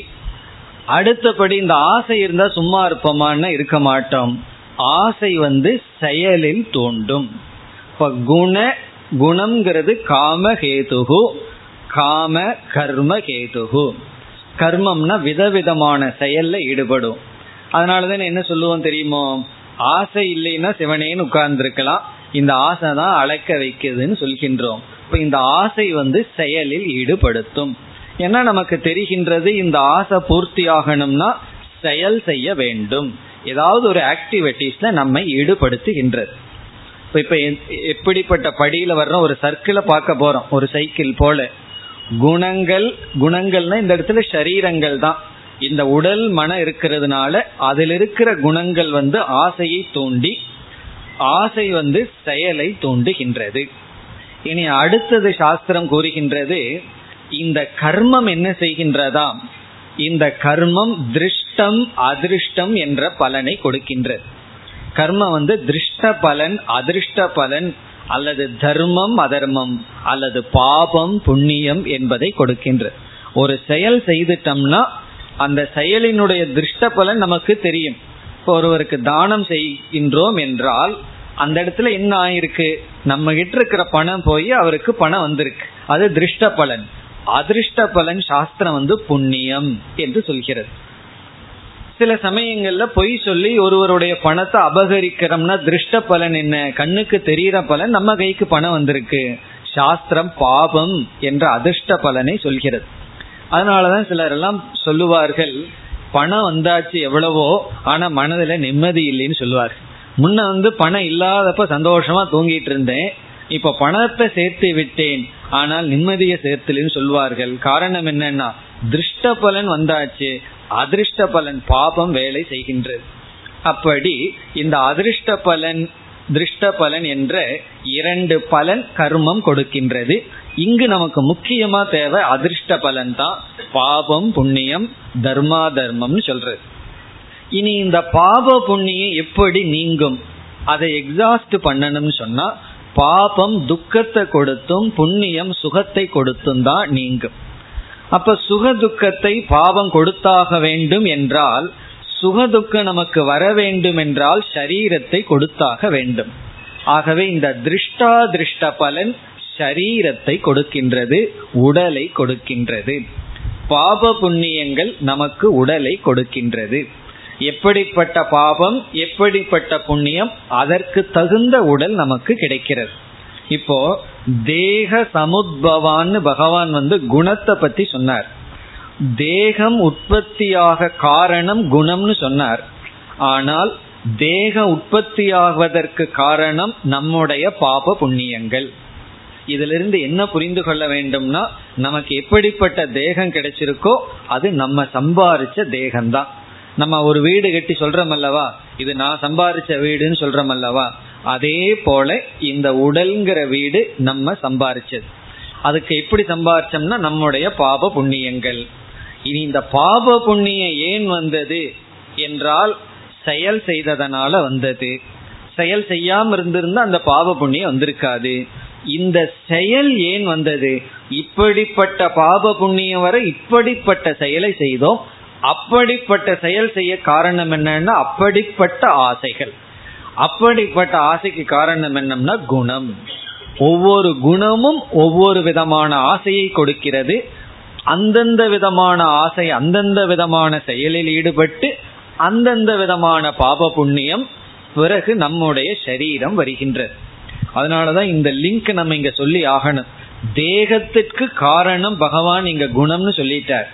அடுத்தபடி, இந்த ஆசை இருந்தா சும்மா இருப்போமான்னு இருக்க மாட்டோம். ஆசை வந்து செயலில் தூண்டும். இப்ப குண குணம்ங்கிறது காமஹேதுகு, காம கர்ம ஹேதுகு. கர்மம்னா விதவிதமான செயல்ல ஈடுபடும். அதனாலதான் என்ன சொல்லுவோம் தெரியுமோ, ஆசை இல்லைன்னா சிவனேன்னு உட்கார்ந்துருக்கலாம், இந்த ஆசை தான் அழைக்க வைக்குதுன்னு சொல்கின்றோம். இப்ப இந்த ஆசை வந்து செயலில் ஈடுபடுத்தும். ஏன்னா நமக்கு தெரிகின்றது, இந்த ஆசை பூர்த்தி ஆகணும்னா செயல் செய்ய வேண்டும், ஏதாவது ஒரு ஆக்டிவிட்டிஸ்ல நம்மை ஈடுபடுத்துகின்றது. இப்ப இப்ப எப்படிப்பட்ட படியில வர்றோம், ஒரு சர்க்கிளை பார்க்க போறோம், ஒரு சைக்கிள் போல. குணங்கள், குணங்கள்னா இந்த இடத்துல சரீரங்கள் தான், இந்த உடல் மனம் இருக்கிறதுனால அதில் இருக்கிற குணங்கள் வந்து ஆசையை தூண்டி, ஆசை வந்து செயலை தூண்டுகின்றது. இனி அடுத்தது சாஸ்திரம் கூறுகின்றது, இந்த கர்மம் என்ன செய்கின்றதா, இந்த கர்மம் திருஷ்டம் அதிருஷ்டம் என்ற பலனை கொடுக்கின்றது. கர்மம் வந்து திருஷ்ட பலன் அதிருஷ்ட பலன் அல்லது தர்மம் அதர்மம் அல்லது பாபம் புண்ணியம் என்பதை கொடுக்கின்ற. ஒரு செயல் செய்துட்டோம்னா அந்த செயலினுடைய திருஷ்ட பலன் நமக்கு தெரியும். இப்போ ஒருவருக்கு தானம் செய்கின்றோம் என்றால் அந்த இடத்துல என்ன ஆயிருக்கு, நம்ம கிட்ட இருக்கிற பணம் போய் அவருக்கு பணம் வந்திருக்கு, அது திருஷ்ட பலன். அதிருஷ்ட பலன் சாஸ்திரம் வந்து புண்ணியம் என்று சொல்கிறது. சில சமயங்கள்ல பொய் சொல்லி ஒருவருடைய பணத்தை அபகரிக்கிறோம்னா திருஷ்ட பலன் என்ன, கண்ணுக்கு தெரிகிற பலன் நம்ம கைக்கு பணம் வந்திருக்கு. சாஸ்திரம் பாபம் என்ற அதிர்ஷ்ட பலனை சொல்கிறது. அதனாலதான் சிலர் எல்லாம் சொல்லுவார்கள், பணம் வந்தாச்சு எவ்வளவோ ஆனா மனதுல நிம்மதி இல்லைன்னு சொல்லுவார். முன்ன வந்து பணம் இல்லாதப்ப சந்தோஷமா தூங்கிட்டு இருந்தேன், இப்ப பணத்தை சேர்த்து விட்டேன் ஆனால் நிம்மதியை சேர்த்துலன்னு சொல்வார்கள். காரணம் என்னன்னா திருஷ்ட பலன் வந்தாச்சு, அதிருஷ்ட பலன் பாபம் வேலை செய்கின்றது. அப்படி இந்த அதிருஷ்ட பலன் திருஷ்ட பலன் என்ற இரண்டு பலன் கர்மம் கொடுக்கின்றது. இங்கு நமக்கு முக்கியமா தேவை அதிர்ஷ்ட பலன் தான், பாபம் புண்ணியம் தர்மா தர்மம்னு சொல்றது. இனி இந்த பாப புண்ணியம் எப்படி நீங்கும், அதை எக்ஸாஸ்ட் பண்ணணும்னு சொன்னா பாபம் துக்கத்தை கொடுத்தும் புண்ணியம் சுகத்தை கொடுத்தும் தான் நீங்கும். அப்ப சுக துக்கத்தை பாவம் கொடுத்தாக வேண்டும் என்றால், சுகதுக்கம் நமக்கு வர வேண்டும் என்றால் சரீரத்தை கொடுத்தாக வேண்டும். ஆகவே இந்த திருஷ்டா திருஷ்ட பலன் சரீரத்தை கொடுக்கின்றது, உடலை கொடுக்கின்றது. பாப புண்ணியங்கள் நமக்கு உடலை கொடுக்கின்றது. எப்படிப்பட்ட பாபம் எப்படிப்பட்ட புண்ணியம் அதற்கு தகுந்த உடல் நமக்கு கிடைக்கிறது. இப்போ தேக சமுத்பவான்னு பகவான் வந்து குணத்தை பத்தி சொன்னார். தேகம் உற்பத்தியாக காரணம் குணம்னு சொன்னார். ஆனால் தேக உற்பத்தியாவதற்கு காரணம் நம்முடைய பாப புண்ணியங்கள். இதிலிருந்து என்ன புரிந்து கொள்ள வேண்டும்னா, நமக்கு எப்படிப்பட்ட தேகம் கிடைச்சிருக்கோ அது நம்ம சம்பாரிச்ச தேகம்தான். நம்ம ஒரு வீடு கட்டி சொல்றோம் அல்லவா, இது நான் சம்பாரிச்ச வீடுன்னு சொல்றோம் அல்லவா, அதே போல இந்த உடல்ங்கிற வீடு நம்ம சம்பாரிச்சது. அதுக்கு எப்படி சம்பாரிச்சோம்னா நம்முடைய பாப புண்ணியங்கள். இனி இந்த பாப புண்ணியம் ஏன் வந்தது என்றால் செயல் செய்ததனால வந்தது. செயல் செய்யாம இருந்திருந்தா அந்த பாப புண்ணியம் வந்திருக்காது. இந்த செயல் ஏன் வந்தது, இப்படிப்பட்ட பாப புண்ணியம் வர இப்படிப்பட்ட செயலை செய்தோம். அப்படிப்பட்ட செயல் செய்ய காரணம் என்னன்னா அப்படிப்பட்ட ஆசைகள். அப்படிப்பட்ட ஆசைக்கு காரணம் என்னம்னா குணம். ஒவ்வொரு குணமும் ஒவ்வொரு விதமான ஆசையை கொடுக்கிறது. அந்தந்த விதமான ஆசை அந்தந்த விதமான செயலில் ஈடுபட்டு அந்தந்த விதமான பாப புண்ணியம் பிறகு நம்முடைய சரீரம் வருகின்றது. அதனாலதான் இந்த லிங்க் நம்ம இங்க சொல்லி ஆகணும். தேகத்திற்கு காரணம் பகவான் இங்க குணம்னு சொல்லிட்டார்.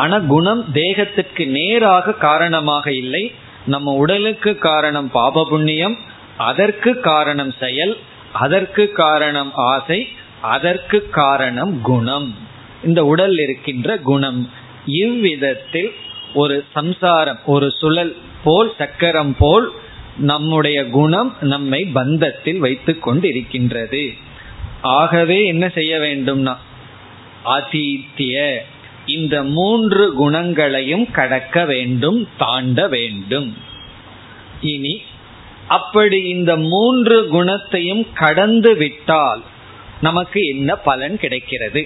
ஆனா குணம் தேகத்திற்கு நேராக காரணமாக இல்லை. நம்ம உடலுக்கு காரணம் பாப புண்ணியம், அதற்கு காரணம் செயல், அதற்கு காரணம் ஆசை, அதற்கு காரணம் குணம், இந்த உடல் இருக்கின்ற குணம். இவ்விதத்தில் ஒரு சம்சாரம், ஒரு சுழல் போல் சக்கரம் போல் நம்முடைய குணம் நம்மை பந்தத்தில் வைத்து கொண்டு இருக்கின்றது. ஆகவே என்ன செய்ய வேண்டும்னா அதித்திய இந்த மூன்று குணங்களையும் கடக்க வேண்டும், தாண்ட வேண்டும். இனி அப்படி இந்த மூன்று குணத்தையும் கடந்து விட்டால் நமக்கு என்ன பலன் கிடைக்கிறது?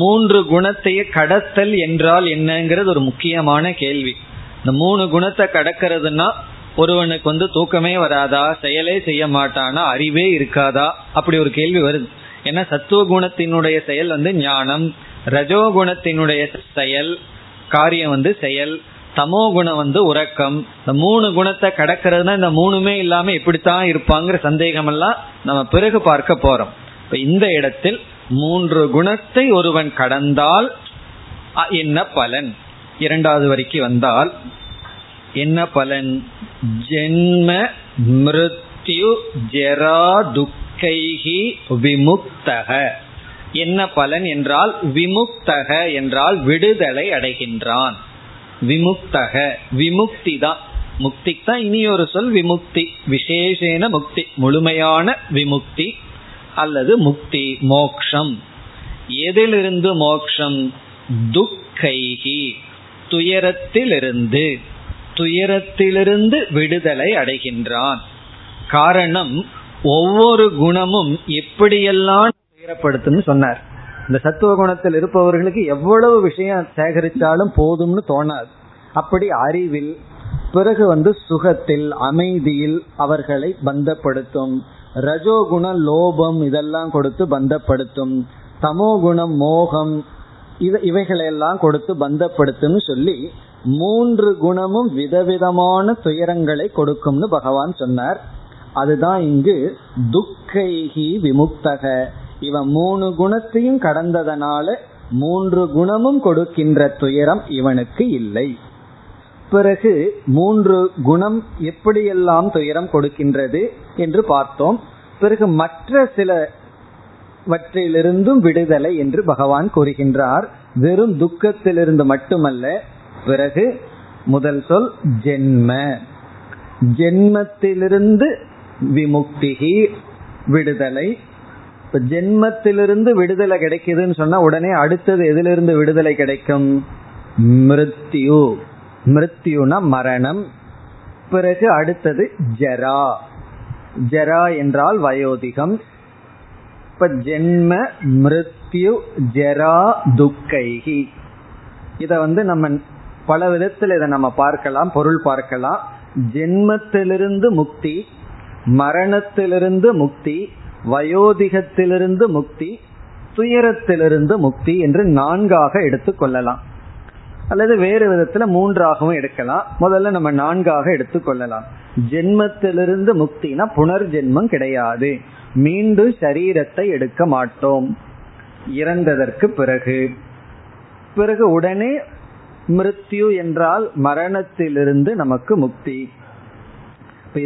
மூன்று குணத்தையே கடத்தல் என்றால் என்னங்கிறது ஒரு முக்கியமான கேள்வி. இந்த மூணு குணத்தை கடக்கிறதுனா ஒருவனுக்கு வந்து தூக்கமே வராதா, செயலே செய்ய மாட்டானா, அறிவே இருக்காதா, அப்படி ஒரு கேள்வி வருது. ஏன்னா சத்துவ குணத்தினுடைய செயல் வந்து ஞானம், ரஜோகுணத்தினுடைய செயல் காரியம் வந்து செயல், தமோ குணம் வந்து உறக்கம். இந்த மூணு குணத்தை கடக்கிறதுனா இந்த மூணுமே இல்லாம எப்படித்தான் இருப்பாங்கிற சந்தேகம் எல்லாம் நம்ம பிறகு பார்க்க போறோம். இப்ப இந்த இடத்தில் மூன்று குணத்தை ஒருவன் கடந்தால் என்ன பலன், இரண்டாவது வரைக்கு வந்தால் என்ன பலன்? ஜென்ம மிருத்யு ஜரா துக்கைஹி விமுக்தஹ. என்ன பலன் என்றால் விமுக்தக என்றால் விடுதலை அடைகின்றான். விமுக்தக விமுக்தி தான், முக்தி தான் இனி ஒரு சொல் விமுக்தி, விசேஷேன முக்தி, முழுமையான விமுக்தி அல்லது முக்தி மோக்ஷம். எதிலிருந்து மோக்ஷம்? துக்கைகி துயரத்திலிருந்து. துயரத்திலிருந்து விடுதலை அடைகின்றான். காரணம், ஒவ்வொரு குணமும் எப்படியெல்லாம் துயரப்படுத்துன்னு சொன்னார். இந்த சத்துவ குணத்தில் இருப்பவர்களுக்கு எவ்வளவு விஷயம் சேகரித்தாலும் போதும்னு தோணாது. அப்படி அறிவில், பிறகு வந்து சுகத்தில், அமைதியில் அவர்களை பந்தப்படுத்தும். ரஜோகுணம் லோபம் இதெல்லாம் கொடுத்து பந்தப்படுத்தும். தமோகுணம் மோகம் இத இவைகளையெல்லாம் கொடுத்து பந்தப்படுத்தும்னு சொல்லி மூன்று குணமும் விதவிதமான துயரங்களை கொடுக்கும்னு பகவான் சொன்னார். அதுதான் இங்கு துக்கைகி விமுக்தக. இவன் மூணு குணத்தையும் கடந்ததனால மூன்று குணமும் கொடுக்கின்ற துயரம் இவனுக்கு இல்லை. பிறகு மூன்று குணம் எப்படியெல்லாம் துயரம் கொடுக்கின்றது என்று பார்த்தோம். பிறகு மற்ற சிலவற்றிலிருந்தும் விடுதலை என்று பகவான் கூறுகின்றார். வெறும் துக்கத்திலிருந்து மட்டுமல்ல. பிறகு முதல் சொல் ஜென்ம. ஜென்மத்திலிருந்து விமுக்திகி விடுதலை. இப்ப ஜென்மத்திலிருந்து விடுதலை கிடைக்குதுன்னு சொன்னா உடனே அடுத்தது எதிலிருந்து விடுதலை கிடைக்கும்? மிருத்யு. மிருத்யுனா மரணம். பிறகு அடுத்தது ஜரா. ஜரா என்றால் வயோதிகம். இப்ப ஜென்ம மிருத்யு ஜரா துக்கைகி. இத வந்து நம்ம பல விதத்தில் இதை நம்ம பார்க்கலாம், பொருள் பார்க்கலாம். ஜென்மத்திலிருந்து முக்தி, மரணத்திலிருந்து முக்தி, வயோதிகத்திலிருந்து முக்தி, துயரத்திலிருந்து முக்தி என்று நான்காக எடுத்துக்கொள்ளலாம். அல்லது வேறு விதத்துல மூன்றாகவும் எடுக்கலாம். முதல்ல நம்ம நான்காக எடுத்துக்கொள்ளலாம். ஜென்மத்திலிருந்து முக்தினா புனர்ஜென்மம் கிடையாது, மீண்டும் சரீரத்தை எடுக்க மாட்டோம் இறந்ததற்கு பிறகு. பிறகு உடனே மிருத்யு என்றால் மரணத்திலிருந்து நமக்கு முக்தி.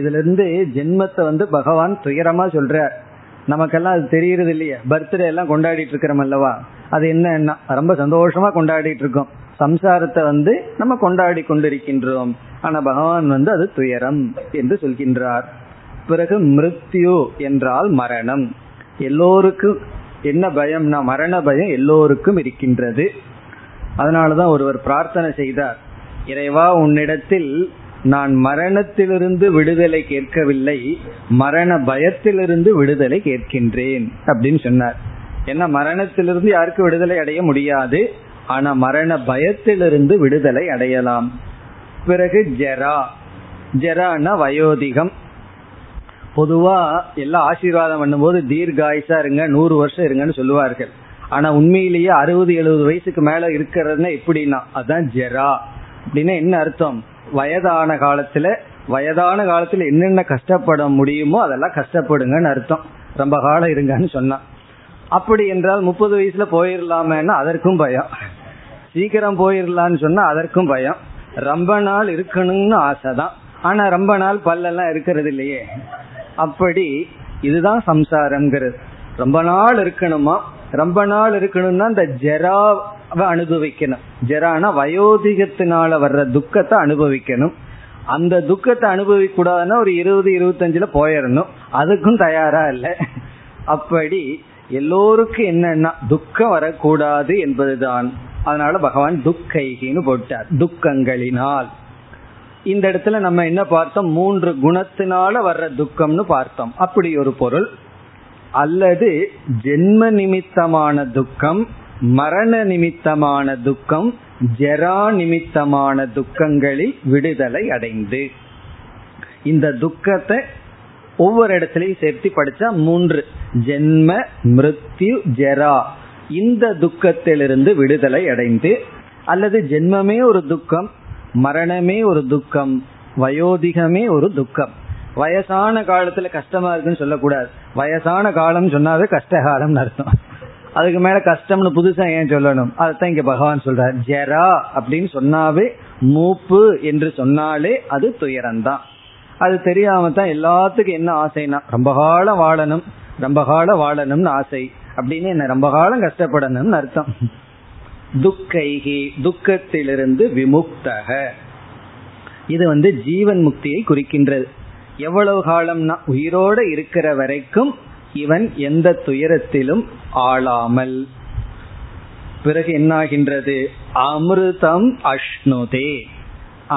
இதுல இருந்து ஜென்மத்தை வந்து பகவான் துயரமா சொல்றார். நமக்கெல்லாம் அது தெரியறது இல்லையா? பர்த்டே எல்லாம் கொண்டாடிட்டு இருக்கிறோம் அல்லவா? அது என்ன, ரொம்ப சந்தோஷமா கொண்டாடிட்டு இருக்கோம். சம்சாரத்தை வந்து நம்ம கொண்டாடி கொண்டிருக்கின்றோம். ஆனா பகவான் வந்து அது துயரம் என்று சொல்கின்றார். பிறகு மிருத்யு என்றால் மரணம். எல்லோருக்கும் என்ன பயம்னா மரண பயம் எல்லோருக்கும் இருக்கின்றது. அதனாலதான் ஒருவர் பிரார்த்தனை செய்தார், இறைவா உன்னிடத்தில் நான் மரணத்திலிருந்து விடுதலை கேட்கவில்லை, மரண பயத்திலிருந்து விடுதலை கேட்கின்றேன் அப்படின்னு சொன்னார். ஏன்னா மரணத்திலிருந்து யாருக்கு விடுதலை அடைய முடியாது, ஆனா மரண பயத்திலிருந்து விடுதலை அடையலாம். பிறகு ஜரா. ஜரானா வயோதிகம். பொதுவா எல்லா ஆசீர்வாதம் பண்ணும் போது தீர்காயுசா இருங்க, நூறு வருஷம் இருங்கன்னு சொல்லுவார்கள். ஆனா உண்மையிலேயே அறுபது எழுபது வயசுக்கு மேல இருக்கிறதுனா எப்படின்னா அதுதான் ஜரா. அப்படின்னா என்ன அர்த்தம்? வயதான காலத்துல வயதான காலத்துல என்னென்ன கஷ்டப்பட முடியுமோ அதெல்லாம் கஷ்டப்படுங்கன்னு அர்த்தம். ரொம்ப காலம் இருங்கன்னு சொன்னா. அப்படி என்றால் முப்பது வயசுல போயிடலாமேன்னா அதற்கும் பயம், சீக்கிரம் போயிடலான்னு சொன்னா அதற்கும் பயம், ரொம்ப நாள் இருக்கணும்னு ஆசைதான். ஆனா ரொம்ப நாள் பல்லெல்லாம் இருக்கிறது இல்லையே. அப்படி இதுதான் சம்சாரம்ங்கிறது. ரொம்ப நாள் இருக்கணுமா? ரொம்ப நாள் இருக்கணும்னா இந்த ஜராவை அனுபவிக்கணும். ஜரானா வயோதிகத்தினால வர்ற துக்கத்தை அனுபவிக்கணும். அந்த துக்கத்தை அனுபவிக்க கூடாதுன்னா ஒரு இருபது இருபத்தஞ்சுல போயிடணும். அதுக்கும் தயாரா இல்லை. அப்படி எல்லோருக்கும் என்னன்னா துக்கம் வரக்கூடாது என்பதுதான். அதனால பகவான் துக்கைகின்னு போட்டார், துக்கங்களினால். இந்த இடத்துல நம்ம என்ன பார்த்தோம்? மூன்று குணத்தினால வர்ற துக்கம்னு பார்த்தோம். அப்படி ஒரு பொருள். அல்லது ஜென்ம நிமித்தமான துக்கம், மரண நிமித்தமான துக்கம், ஜரா நிமித்தமான துக்கங்களில் விடுதலை அடைந்து. இந்த துக்கத்தை ஒவ்வொரு இடத்துலையும் சேர்த்து படிச்சா மூன்று, ஜென்ம மிருத்யு ஜரா, இந்த துக்கத்திலிருந்து விடுதலை அடைந்து. அல்லது ஜென்மமே ஒரு துக்கம், மரணமே ஒரு துக்கம், வயோதிகமே ஒரு துக்கம். வயசான காலத்துல கஷ்டமா இருக்குன்னு சொல்லக்கூடாது. வயசான காலம் சொன்னாவே கஷ்டகாலம்னு அர்த்தம். அதுக்கு மேல கஷ்டம்னு புதுசா ஏன் சொல்லணும்? அதுதான் இங்க பகவான் சொல்றார். ஜரா அப்படின்னு சொன்னாவே, மூப்பு என்று சொன்னாலே அது துயரம்தான். அது தெரியாம தான் எல்லாத்துக்கும் என்ன ஆசைனா ரொம்ப காலம் வாழணும், ரொம்ப காலம் வாழணும்னு ஆசை. அப்படின்னு என்ன, ரொம்ப காலம் கஷ்டப்படணும்னு அர்த்தம். துக்கைகி துக்கத்திலிருந்து விமுக்தக. இது வந்து ஜீவன் முக்தியை குறிக்கின்றது. எவ்வளவு காலம்னா உயிரோடு இருக்கிற வரைக்கும் இவன் எந்த துயரத்திலும் ஆளாமல். பிறகு என்னாகின்றது? அமிர்தம் அஷ்ணுதே.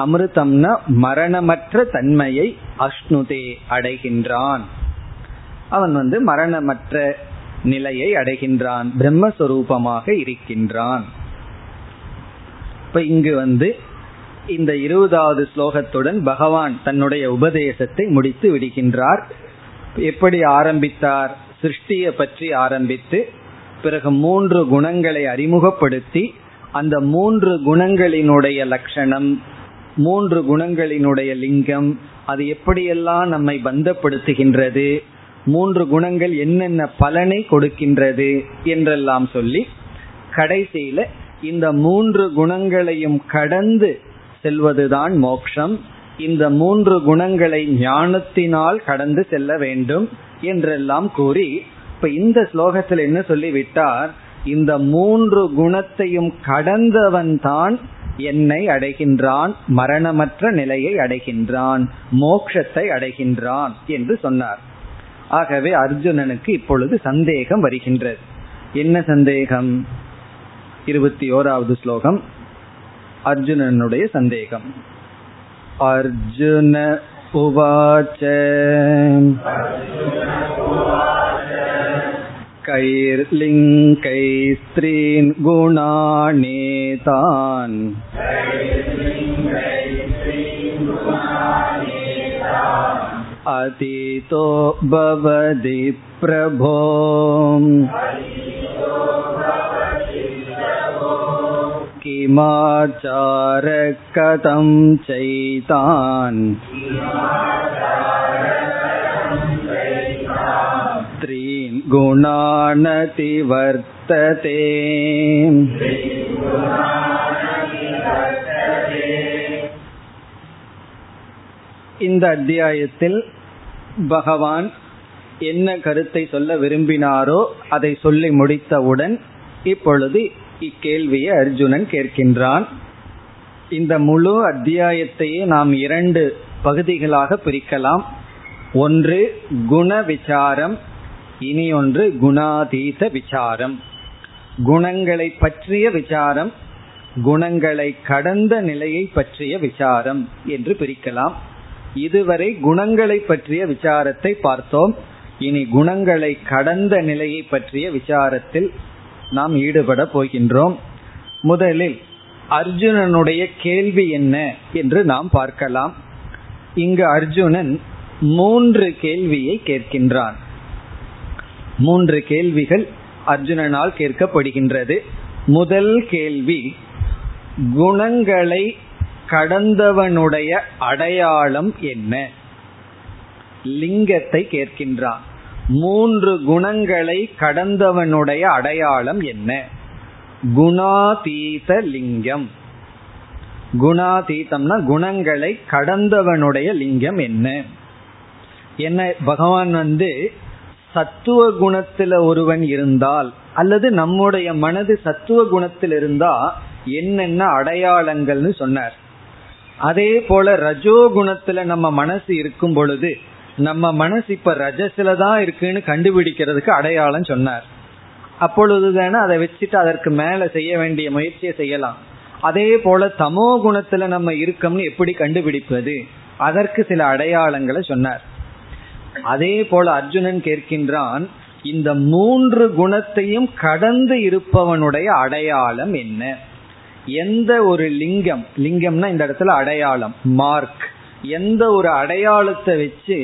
அமிர்தம்னா மரணமற்ற தன்மையை அஷ்ணுதே அடைகின்றான். அவன் வந்து மரணமற்ற நிலையை அடைகின்றான், பிரம்மஸ்வரூபமாக இருக்கின்றான். இப்ப இங்கு வந்து இந்த இருபதாவது ஸ்லோகத்துடன் பகவான் தன்னுடைய உபதேசத்தை முடித்து விடுகின்றார். எப்படி ஆரம்பித்தார்? சிருஷ்டியை பற்றி ஆரம்பித்து பிறகு மூன்று குணங்களை அறிமுகப்படுத்தி அந்த மூன்று குணங்களினுடைய லட்சணம், மூன்று குணங்களினுடைய லிங்கம், அது எப்படியெல்லாம் நம்மை பந்தப்படுத்துகின்றது, மூன்று குணங்கள் என்னென்ன பலனை கொடுக்கின்றது என்றெல்லாம் சொல்லி கடைசியில இந்த மூன்று குணங்களையும் கடந்து செல்வதுதான் மோட்சம், இந்த மூன்று குணங்களை ஞானத்தினால் கடந்து செல்ல வேண்டும் என்றெல்லாம் கூறி இப்ப இந்த ஸ்லோகத்தில் என்ன சொல்லிவிட்டார்? இந்த மூன்று குணத்தையும் கடந்தவன் தான் என்னை அடைகின்றான், மரணமற்ற நிலையை அடைகின்றான், மோட்சத்தை அடைகின்றான் என்று சொன்னார். ஆகவே அர்ஜுனனுக்கு இப்பொழுது சந்தேகம் வருகின்றது. என்ன சந்தேகம்? இருபத்தி ஓராவது ஸ்லோகம் அர்ஜுனனுடைய சந்தேகம். அர்ஜுன உவாச கைர்லிங்கைஸ்த்ரீன் குணானேதான் அதிதோ பவதி பிரபோ. கிமாச்சார கதம் சைதான் த்ரீன் குணானதி வர்த்ததே. இந்த அத்தியாயத்தில் பகவான் என்ன கருத்தை சொல்ல விரும்பினாரோ அதை சொல்லி முடித்தவுடன் இப்பொழுது இக்கேள்வியை அர்ஜுனன் கேட்கின்றான். இந்த முழு அத்தியாயத்தையே நாம் இரண்டு பகுதிகளாக பிரிக்கலாம். ஒன்று குண விசாரம், இனி ஒன்று குணாதீத விசாரம், குணங்களை பற்றிய விசாரம், குணங்களை கடந்த நிலையை பற்றிய விசாரம் என்று பிரிக்கலாம். இதுவரை குணங்களை பற்றிய விசாரத்தை பார்த்தோம். இனி குணங்களை கடந்த நிலையை பற்றிய விசாரத்தில் நாம் ஈடுபட போகின்றோம். முதலில் அர்ஜுனனுடைய கேள்வி என்ன என்று நாம் பார்க்கலாம். இங்கு அர்ஜுனன் மூன்று கேள்வியை கேட்கின்றான். மூன்று கேள்விகள் அர்ஜுனனால் கேட்கப்படுகின்றது. முதல் கேள்வி, குணங்களை கடந்தவனுடைய அடையாளம் என்ன? லிங்கத்தை கேட்கின்றான். மூன்று குணங்களை கடந்தவனுடைய அடையாளம் என்ன? குணாதீத லிங்கம். குணாதீதம்னா குணங்களை கடந்தவனுடைய லிங்கம் என்ன? என்ன பகவான் வந்து சத்துவ குணத்துல ஒருவன் இருந்தால் அல்லது நம்முடைய மனது சத்துவ குணத்தில் இருந்தா என்னென்ன அடையாளங்கள்னு சொன்னார். அதே போல ரஜோகுணத்துல நம்ம மனசு இருக்கும் பொழுது நம்ம மனசு இப்ப ரஜஸ்ல தான் இருக்குன்னு கண்டுபிடிக்கிறதுக்கு அடையாளம் சொன்னார். அப்பொழுதுதானே அதை வச்சுட்டு அதற்கு மேல செய்ய வேண்டிய முயற்சியை செய்யலாம். அதே போல தமோ குணத்துல நம்ம இருக்கோம்னு எப்படி கண்டுபிடிப்பது, அதற்கு சில அடையாளங்களை சொன்னார். அதே போல அர்ஜுனன் கேட்கின்றான், இந்த மூன்று குணத்தையும் கடந்து இருப்பவனுடைய அடையாளம் என்ன? எந்த ஒரு லிங்கம், லிங்கம்னா இந்த இடத்துல அடையாளம், மார்க், எந்த ஒரு அடையாளத்தை வச்சு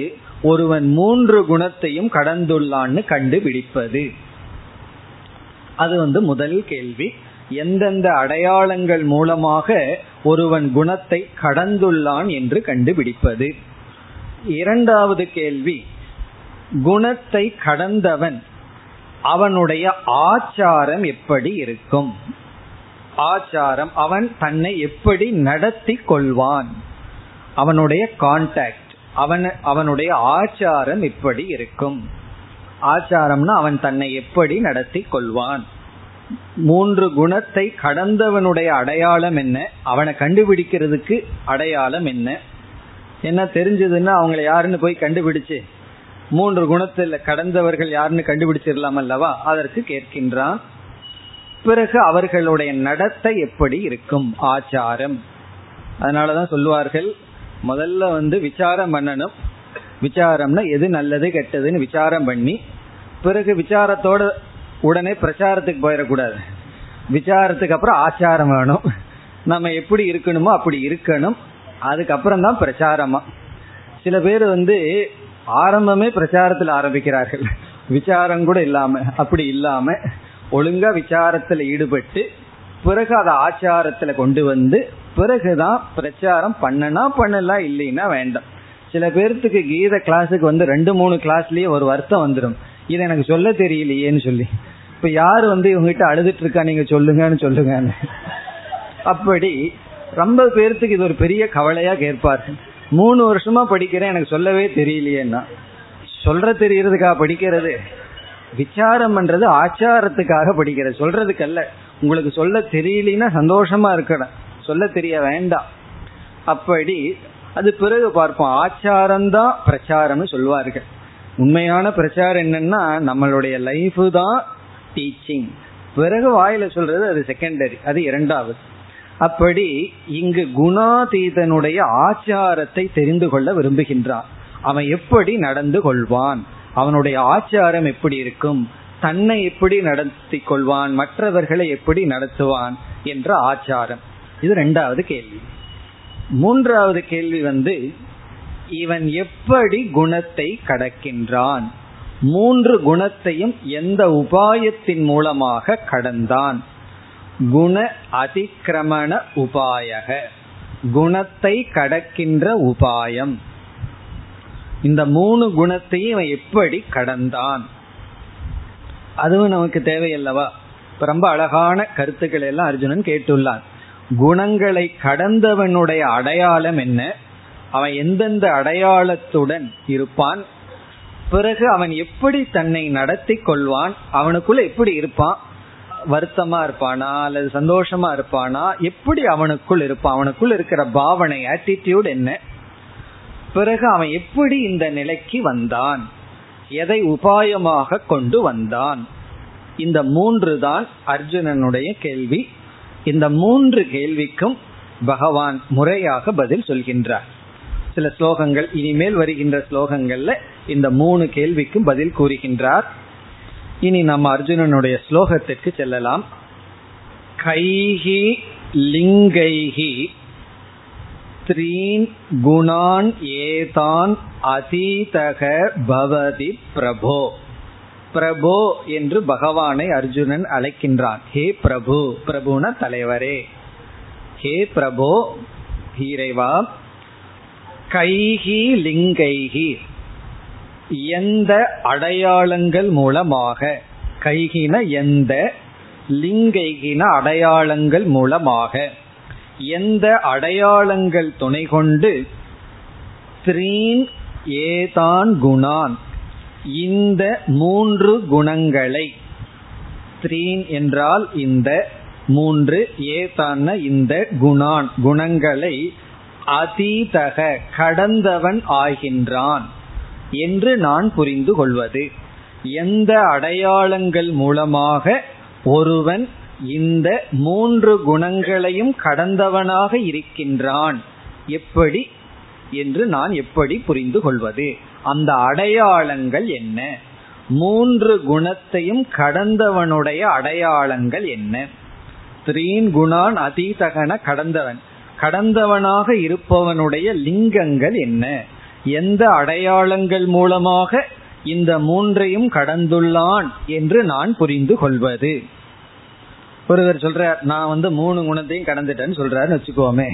ஒருவன் மூன்று குணத்தையும் கடந்துள்ளான்னு கண்டுபிடிப்பது, அது வந்து முதல் கேள்வி. எந்தெந்த அடையாளங்கள் மூலமாக ஒருவன் குணத்தை கடந்துள்ளான் என்று கண்டுபிடிப்பது. இரண்டாவது கேள்வி, குணத்தை கடந்தவன் அவனுடைய ஆச்சாரம் எப்படி இருக்கும்? ஆச்சாரம், அவன் தன்னை எப்படி நடத்தி கொள்வான், அவனுடைய கான்டாக்ட், அவன் அவனுடைய ஆச்சாரம் எப்படி இருக்கும்? ஆச்சாரம்னா அவன் தன்னை எப்படி நடத்தி கொள்வான். மூன்று குணத்தை கடந்தவனுடைய அடையாளம் என்ன, அவனை கண்டுபிடிக்கிறதுக்கு அடையாளம் என்ன? என்ன தெரிஞ்சதுன்னா அவங்களை யாருன்னு போய் கண்டுபிடிச்சு மூன்று குணத்தில் கடந்தவர்கள் யாருன்னு கண்டுபிடிச்சிடலாம் அல்லவா? அதற்கு கேட்கின்றான். பிறகு அவர்களுடைய நடத்தை எப்படி இருக்கும், ஆச்சாரம். அதனாலதான் சொல்லுவார்கள் முதல்ல வந்து விசாரம் பண்ணணும். விசாரம்னா எது நல்லது கெட்டதுன்னு விசாரம் பண்ணி பிறகு விசாரத்தோட உடனே பிரச்சாரத்துக்கு போயிடக்கூடாது. விசாரத்துக்கு அப்புறம் ஆச்சாரம் வேணும். நம்ம எப்படி இருக்கணுமோ அப்படி இருக்கணும். அதுக்கப்புறம் தான் பிரச்சாரமா. சில பேர் வந்து ஆரம்பமே பிரச்சாரத்தில் ஆரம்பிக்கிறார்கள், விசாரம் கூட இல்லாம. அப்படி இல்லாம ஒழுங்கா விசாரத்துல ஈடுபட்டு பிறகு அதை ஆச்சாரத்துல கொண்டு வந்து பிறகுதான் பிரச்சாரம் பண்ணனா பண்ணலாம், இல்லைன்னா வேண்டாம். சில பேர்த்துக்கு கீத கிளாஸுக்கு வந்து ரெண்டு மூணு கிளாஸ்லயே ஒரு வருத்தம் வந்துடும், இதை எனக்கு சொல்ல தெரியலையேன்னு சொல்லி. இப்ப யாரு வந்து இவங்ககிட்ட அழுதுட்டு இருக்கா நீங்க சொல்லுங்கன்னு சொல்லுங்கன்னு. அப்படி ரொம்ப பேர்த்துக்கு இது ஒரு பெரிய கவலையா கேட்பார்கள். மூணு வருஷமா படிக்கிறேன் எனக்கு சொல்லவே தெரியலையேன்னா, சொல்ற தெரியறதுக்காக படிக்கிறது, விசாரம் பண்றது ஆச்சாரத்துக்காக படிக்கிறது, சொல்றதுக்கு அல்ல. உங்களுக்கு சொல்ல தெரியலன்னா சந்தோஷமா இருக்கணும், சொல்ல தெரிய வேண்டாம். அப்படி அது பிறகு பார்ப்போம். ஆச்சாரம்தான் பிரச்சாரம்னு சொல்லுவார்கள். உண்மையான பிரச்சாரம் என்னன்னா நம்மளுடைய லைஃபு தான் டீச்சிங். பிறகு வாயில சொல்றது அது செகண்டரி, அது இரண்டாவது. அப்படி இங்கு குணாதீதனுடைய ஆச்சாரத்தை தெரிந்து கொள்ள விரும்புகின்றான். அவன் எப்படி நடந்து கொள்வான், அவனுடைய ஆச்சாரம் எப்படி இருக்கும், தன்னை எப்படி நடத்தி கொள்வான், மற்றவர்களை எப்படி நடத்துவான் என்ற ஆச்சாரம். இது இரண்டாவது கேள்வி. மூன்றாவது கேள்வி வந்து இவன் எப்படி குணத்தை கடக்கின்றான், மூன்று குணத்தையும் எந்த உபாயத்தின் மூலமாக கடந்தான். குண அதிக்கிரமண உபாயக, குணத்தை கடக்கின்ற உபாயம். இந்த மூணு குணத்தையும் இவன் எப்படி கடந்தான், அதுவும் நமக்கு தேவையல்லவா. ரொம்ப அழகான கருத்துக்களை எல்லாம் அர்ஜுனன் கேட்டுள்ளான். குணங்களை கடந்தவனுடைய அடையாளம் என்ன, அவன் எந்தெந்த அடையாளத்துடன் இருப்பான், பிறகு அவன் எப்படி தன்னை நடத்தி கொள்வான், அவனுக்குள்ள எப்படி இருப்பான், வருத்தமா இருப்பானா அல்லது சந்தோஷமா இருப்பானா, எப்படி அவனுக்குள் இருப்பான், அவனுக்குள் இருக்கிற பாவனை ஆட்டிடியூட் என்ன, பிறகு அவன் எப்படி இந்த நிலைக்கு வந்தான், எதை உபாயமாக கொண்டு வந்தான். இந்த மூன்று தான் அர்ஜுனனுடைய கேள்வி. இந்த மூன்று கேள்விக்கும் பகவான் முறையாக பதில் சொல்கின்றார். சில ஸ்லோகங்கள், இனிமேல் வருகின்ற ஸ்லோகங்கள்ல இந்த மூணு கேள்விக்கும் பதில் கூறுகின்றார். இனி நாம் அர்ஜுனனுடைய ஸ்லோகத்திற்கு செல்லலாம். கைஹி லிங்கைஹி த்ரீன் குணான் ஏதான் அதீதக பவதி பிரபோ. பிரபோ என்று பகவானை அர்ஜுனன் அழைக்கின்றான். ஹே பிரபு, பிரபுன தலைவரே, ஹே பிரபோ இறைவா. கைஹி லிங்கைஹி, எந்த அடையாளங்கள் மூலமாக, கைகின எந்த, லிங்கைகின அடையாளங்கள் மூலமாக, எந்த அடையாளங்கள் துணை கொண்டு, த்ரீன் ஏதான் குணான், இந்த மூன்று குணங்களை, த்ரீன் என்றால் இந்த மூன்று, ஏதான இந்த குணான் குணங்களை, அதீதக கடந்தவன் ஆகின்றான் என்று நான் புரிந்து கொள்வது. எந்த அடையாளங்கள் மூலமாக ஒருவன் இந்த மூன்று குணங்களையும் கடந்தவனாக இருக்கின்றான் எப்படி என்று நான் எப்படி புரிந்து கொள்வது, அந்த அடையாளங்கள் என்ன, மூன்று குணத்தையும் கடந்தவனுடைய அடையாளங்கள் என்ன. த்ரீன் குணான் அதீதகன கடந்தவன், கடந்தவனாக இருப்பவனுடைய லிங்கங்கள் என்ன, எந்த அடையாளங்கள் மூலமாக இந்த மூன்றையும் கடந்துள்ளான் என்று நான் புரிந்து கொள்வது. ஒருவர் சொல்றார் நான் வந்து மூணு குணத்தையும் கடந்துட்டேன்னு சொல்றாரு வச்சுக்கோமே.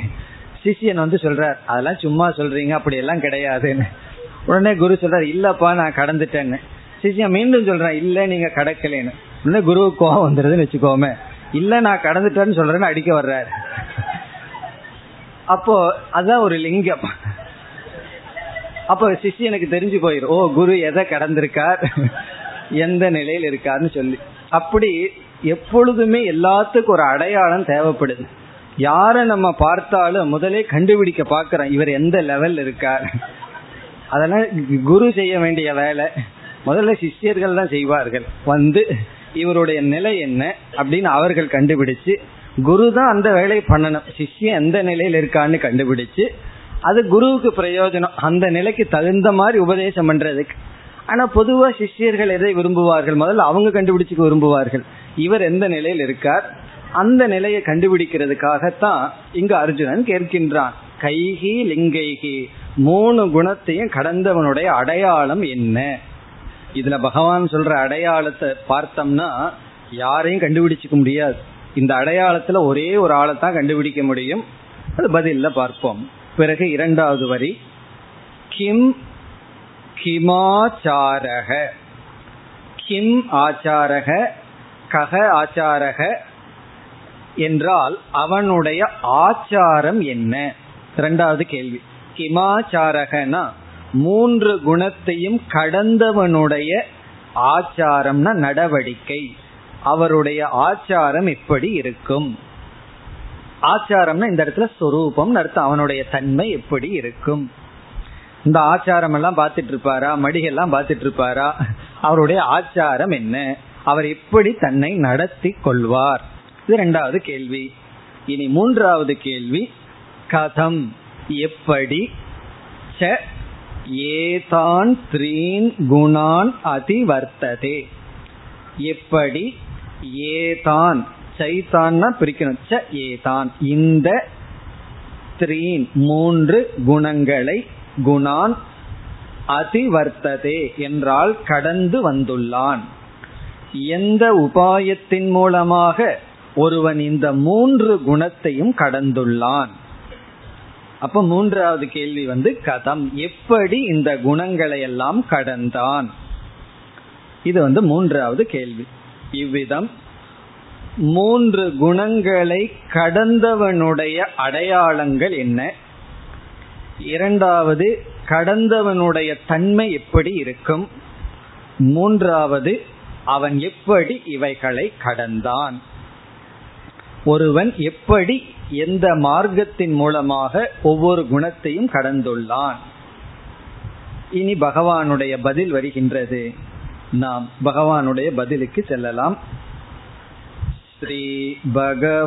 சிஷியன் வந்து சொல்றார் அதெல்லாம் சும்மா சொல்றீங்க, அப்படி எல்லாம் கிடையாதுன்னு. உடனே குரு சொல்றாரு இல்லப்பா நான் கடந்துட்டேன்னு. சிஷியன் மீண்டும் சொல்றான் இல்ல நீங்க கடக்கலன்னு. உடனே குருவுக்கு கோபம் வந்துடுதுன்னு வச்சுக்கோமே. இல்ல நான் கடந்துட்டேன்னு சொல்றேன்னு அடிக்க வர்றாரு. அப்போ அதான் ஒரு லிங்கம். அப்போ சிஷியனுக்கு தெரிஞ்சு போயிடும் ஓ குரு எதை கடந்திருக்கார், எந்த நிலையில் இருக்காருன்னு சொல்லி. அப்படி எப்பொழுதுமே எல்லாத்துக்கும் ஒரு அடையாளம் தேவைப்படுது. யாரை நம்ம பார்த்தாலும் முதலே கண்டுபிடிக்க பார்க்கிறோம் இவர் எந்த லெவல் இருக்கார். அதெல்லாம் குரு செய்ய வேண்டிய வேலை முதல்ல சிஷியர்கள் தான் செய்வார்கள். வந்து இவருடைய நிலை என்ன அப்படின்னு அவர்கள் கண்டுபிடிச்சு குரு தான் அந்த வேலையை பண்ணணும். சிஷ்யன் எந்த நிலையில இருக்கான்னு கண்டுபிடிச்சு அது குருவுக்கு பிரயோஜனம், அந்த நிலைக்கு தகுந்த மாதிரி உபதேசம் பண்றதுக்கு. ஆனா பொதுவா சிஷ்யர்கள் எதை விரும்புவார்கள், முதல்ல அவங்க கண்டுபிடிச்சுக்க விரும்புவார்கள் இவர் எந்த நிலையில் இருக்கார். அந்த நிலையை கண்டுபிடிக்கிறதுக்காகத்தான் இங்கு அர்ஜுனன் கேட்கின்றான், கைகி லிங்கைகி மூணு குணத்தையும் கடந்தவனுடைய அடையாளம் என்ன. இதுல பகவான் சொல்ற அடையாளத்தை பார்த்தோம்னா யாரையும் கண்டுபிடிச்சிக்க முடியாது. இந்த அடையாளத்துல ஒரே ஒரு ஆளை தான் கண்டுபிடிக்க முடியும். அது பதில்ல பார்ப்போம். பிறகு இரண்டாவது வரி, கிம் கிமாச்சாரக. கிம் ஆச்சாரக கஹ ஆச்சாரக என்றால் அவனுடைய ஆச்சாரம் என்ன. இரண்டாவது கேள்வி, கிமாச்சாரகனா மூன்று குணத்தையும் கடந்தவனுடைய ஆச்சாரம்னா நடவடிக்கை, அவருடைய ஆச்சாரம் எப்படி இருக்கும். ஆச்சாரம்னா இந்த இடத்துல சொரூபம் அர்த்தம், அவனுடைய தன்மை எப்படி இருக்கும். இந்த ஆச்சாரம் எல்லாம் பார்த்துட்டு இருப்பாரா, மடிகெல்லாம் பார்த்துட்டு இருப்பாரா, அவருடைய ஆச்சாரம் என்ன, அவர் எப்படி தன்னை நடத்தி கொள்வார், இது இரண்டாவது கேள்வி. இனி மூன்றாவது கேள்வி, கதம் எப்படி ச ஏதான் த்ரீன் குணான் அதிவர்த்ததே. எப்படி ஏதான் சைதான்னா பிரிக்கணும், ச ஏதான் இந்த த்ரீன் மூன்று குணங்களை குணான் அதிவர்த்ததே என்றால் கடந்து வந்துள்ளான். எந்த உபாயத்தின் மூலமாக ஒருவன் இந்த மூன்று குணத்தையும் கடந்துள்ளான். அப்ப மூன்றாவது கேள்வி வந்து கதம் எப்படி இந்த குணங்களை எல்லாம் கடந்தான், இது வந்து மூன்றாவது கேள்வி. இவ்விதம் மூன்று குணங்களை கடந்தவனுடைய அடையாளங்கள் என்ன, இரண்டாவது கடந்தவனுடைய தன்மை எப்படி இருக்கும், மூன்றாவது அவன் எப்படி இவைகளை கடந்தான், ஒருவன் எப்படி எந்த மார்க்கத்தின் மூலமாக ஒவ்வொரு குணத்தையும் கடந்துள்ளான். இனி பகவானுடைய பதில் வருகின்றது. நாம் பகவானுடைய பதிலுக்கு செல்லலாம். ஸ்ரீ பகவானுவாச்ச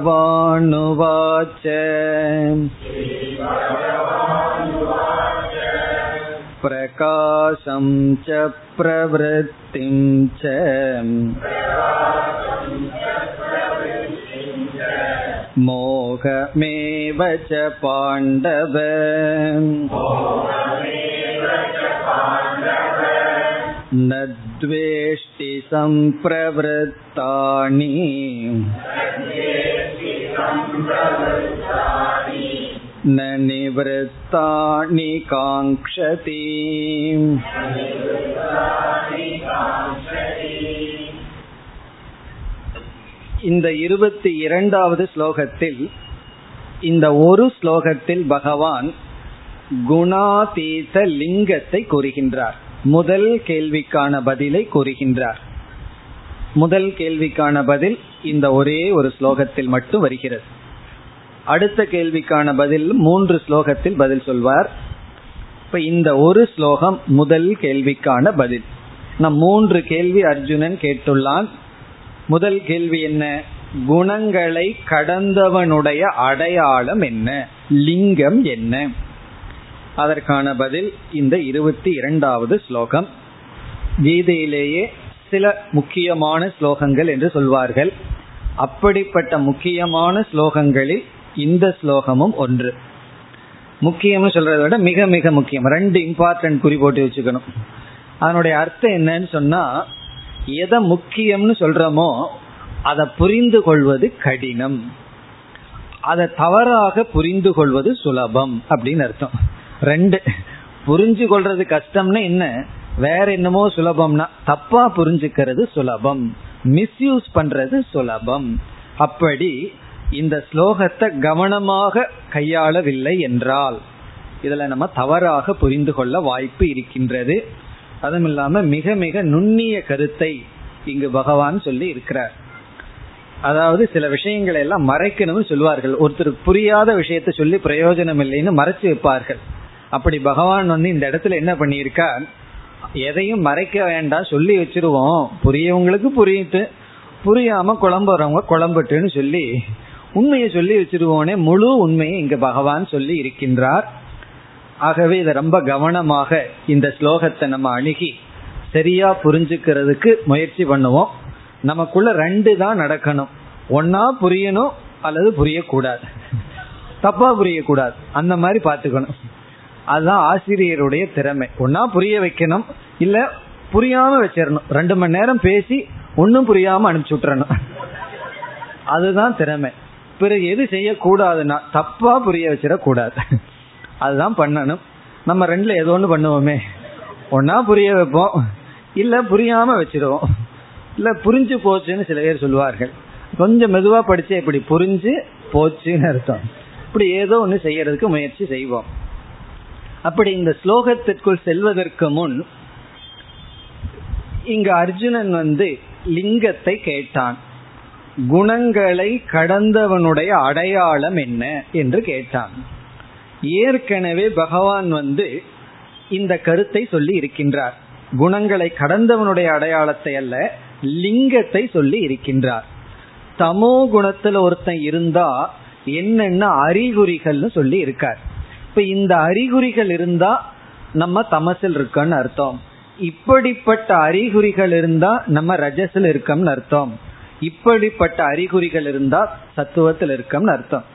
பிரகாசம் ச பிரவர்த்திம் ச மோகமேவ ச பாண்டவ ந த்வேஷ்டி சம்பிரவர்த்தானி ந நிவர்த்தானி காங்க்ஷதி. இந்த இருபத்தி இரண்டாவது ஸ்லோகத்தில், இந்த ஒரு ஸ்லோகத்தில் பகவான் குணாதீத லிங்கத்தை கூறுகின்றார். முதல் கேள்விக்கான பதிலை கூறுகின்றார். முதல் கேள்விக்கான பதில் இந்த ஒரே ஒரு ஸ்லோகத்தில் மட்டும் வருகிறது. அடுத்த கேள்விக்கான பதில் மூன்று ஸ்லோகத்தில் பதில் சொல்வார். இப்ப இந்த ஒரு ஸ்லோகம் முதல் கேள்விக்கான பதில். நம் மூன்று கேள்வி அர்ஜுனன் கேட்டுள்ளான். முதல் கேள்வி என்ன, குணங்களை கடந்தவனுடைய அடையாளம் என்ன, லிங்கம் என்ன. அதற்கான பதில் இந்த இருபத்தி இரண்டாவது ஸ்லோகம். கீதையிலேயே சில முக்கியமான ஸ்லோகங்கள் என்று சொல்வார்கள். அப்படிப்பட்ட முக்கியமான ஸ்லோகங்களில் இந்த ஸ்லோகமும் ஒன்று. முக்கியம்னு சொல்றதை விட மிக மிக முக்கியம். ரெண்டு இம்பார்ட்டன்ட் குறி போட்டு வச்சுக்கணும். அதனுடைய அர்த்தம் என்னன்னு சொன்னா, எதை முக்கியம்னு சொல்றோமோ அதை புரிந்து கொள்வது கடினம், அதை தவறாக புரிந்து கொள்வது சுலபம் அப்படின்னு அர்த்தம். ரெண்டு புரிஞ்சு கொள்றது கஷ்டம்னா என்ன, வேற என்னமோ சுலபம்னா தப்பா புரிஞ்சுக்கிறது சுலபம், மிஸ்யூஸ் பண்றது சுலபம். அப்படி இந்த ஸ்லோகத்தை கவனமாக கையாளவில்லை என்றால் இதுல நம்ம தவறாக புரிந்து கொள்ள வாய்ப்பு இருக்கின்றது. அதுவும் இல்லாம மிக மிக நுண்ணிய கருத்தை இங்கு பகவான் சொல்லி இருக்கிறார். அதாவது சில விஷயங்களை எல்லாம் மறைக்கணும்னு சொல்வார்கள். ஒருத்தருக்கு புரியாத விஷயத்த சொல்லி பிரயோஜனம் இல்லைன்னு மறைச்சு வைப்பார்கள். அப்படி பகவான் வந்து இந்த இடத்துல என்ன பண்ணியிருக்கா, எதையும் மறைக்க வேண்டாம், சொல்லி வச்சிருவோம், புரியவங்களுக்கு புரியுது, புரியாம குழம்புறவங்க குழம்பட்டுன்னு சொல்லி உண்மையை சொல்லி வச்சிருவோனே, முழு உண்மையை இங்கு பகவான் சொல்லி இருக்கின்றார். ஆகவே இதை ரொம்ப கவனமாக இந்த ஸ்லோகத்தை நம்ம அணுகி சரியா புரிஞ்சுக்கிறதுக்கு முயற்சி பண்ணுவோம். நமக்குள்ள ரெண்டு தான் நடக்கணும், ஒன்னா புரியணும் அல்லது புரியக்கூடாது, தப்பா புரியக்கூடாது, அந்த மாதிரி பார்த்துக்கணும். அதுதான் ஆசிரியருடைய திறமை. ஒன்னா புரிய வைக்கணும், இல்ல புரியாம வச்சிடணும். ரெண்டு மணி நேரம் பேசி ஒன்னும் புரியாம அனுப்பிச்சு விட்டுறணும், அதுதான் திறமை. பிறகு எது செய்யக்கூடாதுன்னா தப்பா புரிய வச்சிடக்கூடாது, அதுதான் பண்ணணும். நம்ம ரெண்டுல ஏதோ ஒன்று பண்ணுவோமே, ஒன்னா புரிய வைப்போம் இல்ல புரியாம வச்சிருவோம், இல்ல புரிஞ்சு போச்சுன்னு சில பேர் சொல்லுவார்கள். கொஞ்சம் மெதுவா படிச்சு இப்படி புரிஞ்சு போச்சுன்னு அர்த்தம். இப்படி ஏதோ ஒன்று செய்யறதுக்கு முயற்சி செய்வோம். அப்படி இந்த ஸ்லோகத்திற்குள் செல்வதற்கு முன் இங்க அர்ஜுனன் வந்து லிங்கத்தை கேட்டான். குணங்களை கடந்தவனுடைய அடையாளம் என்ன என்று கேட்டான். ஏற்கனவே பகவான் வந்து இந்த கருத்தை சொல்லி இருக்கின்றார். குணங்களை கடந்தவனுடைய அடையாளத்தை அல்ல, லிங்கத்தை சொல்லி இருக்கின்றார். தமோ குணத்துல ஒருத்தன் இருந்தா என்னென்ன அறிகுறிகள்னு சொல்லி இருக்கார். இப்ப இந்த அறிகுறிகள் இருந்தா நம்ம தமசில் இருக்கோம்னு அர்த்தம், இப்படிப்பட்ட அறிகுறிகள் இருந்தா நம்ம ரஜஸில் இருக்கோம்னு அர்த்தம், இப்படிப்பட்ட அறிகுறிகள் இருந்தா சத்துவத்தில் இருக்கோம்னு அர்த்தம்.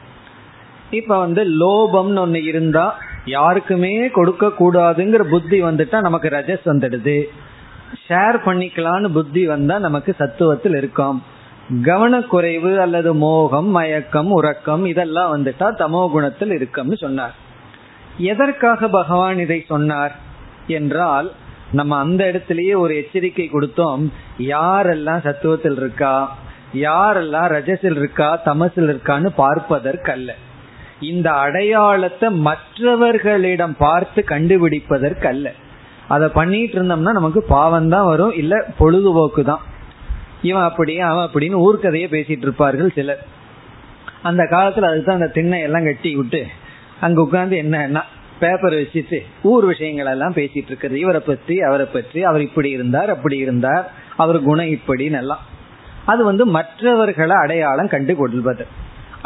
இப்ப வந்து லோபம்னு ஒண்ணு இருந்தா, யாருக்குமே கொடுக்க கூடாதுங்கிற புத்தி வந்துட்டா நமக்கு ரஜஸ் வந்துடுது, ஷேர் பண்ணிக்கலான்னு புத்தி வந்தா நமக்கு சத்துவத்தில் இருக்கும். கவனக்குறைவு அல்லது மோகம், மயக்கம், உறக்கம் இதெல்லாம் வந்துட்டா தமோ குணத்தில் இருக்கும்னு சொன்னார். எதற்காக பகவான் இதை சொன்னார் என்றால், நம்ம அந்த இடத்திலேயே ஒரு எச்சரிக்கை கொடுத்தோம். யாரெல்லாம் சத்துவத்தில் இருக்கா, யாரெல்லாம் ரஜஸில் இருக்கா, தமசில் இருக்கான்னு பார்ப்பதற்கல்ல. இந்த அடையாளத்தை மற்றவர்களிடம் பார்த்து கண்டுபிடிப்பதற்கல்ல. அதை பண்ணிட்டு இருந்தோம்னா நமக்கு பாவம் தான் வரும், இல்ல பொழுதுபோக்கு தான். இவன் அப்படியே அவன் அப்படின்னு ஊர்க்கதையே பேசிட்டு இருப்பார்கள் சிலர். அந்த காலத்துல அதுதான் அந்த திண்ணை எல்லாம் கட்டி விட்டு அங்க உட்காந்து என்னன்னா பேப்பர் வச்சுட்டு ஊர் விஷயங்கள் எல்லாம் பேசிட்டு இருக்கிறது. இவரை பற்றி அவரை பற்றி அவர் இப்படி இருந்தார் அப்படி இருந்தார் அவர் குணம் இப்படின்னு எல்லாம். அது வந்து மற்றவர்களை அடையாளம் கண்டு கொள்வது.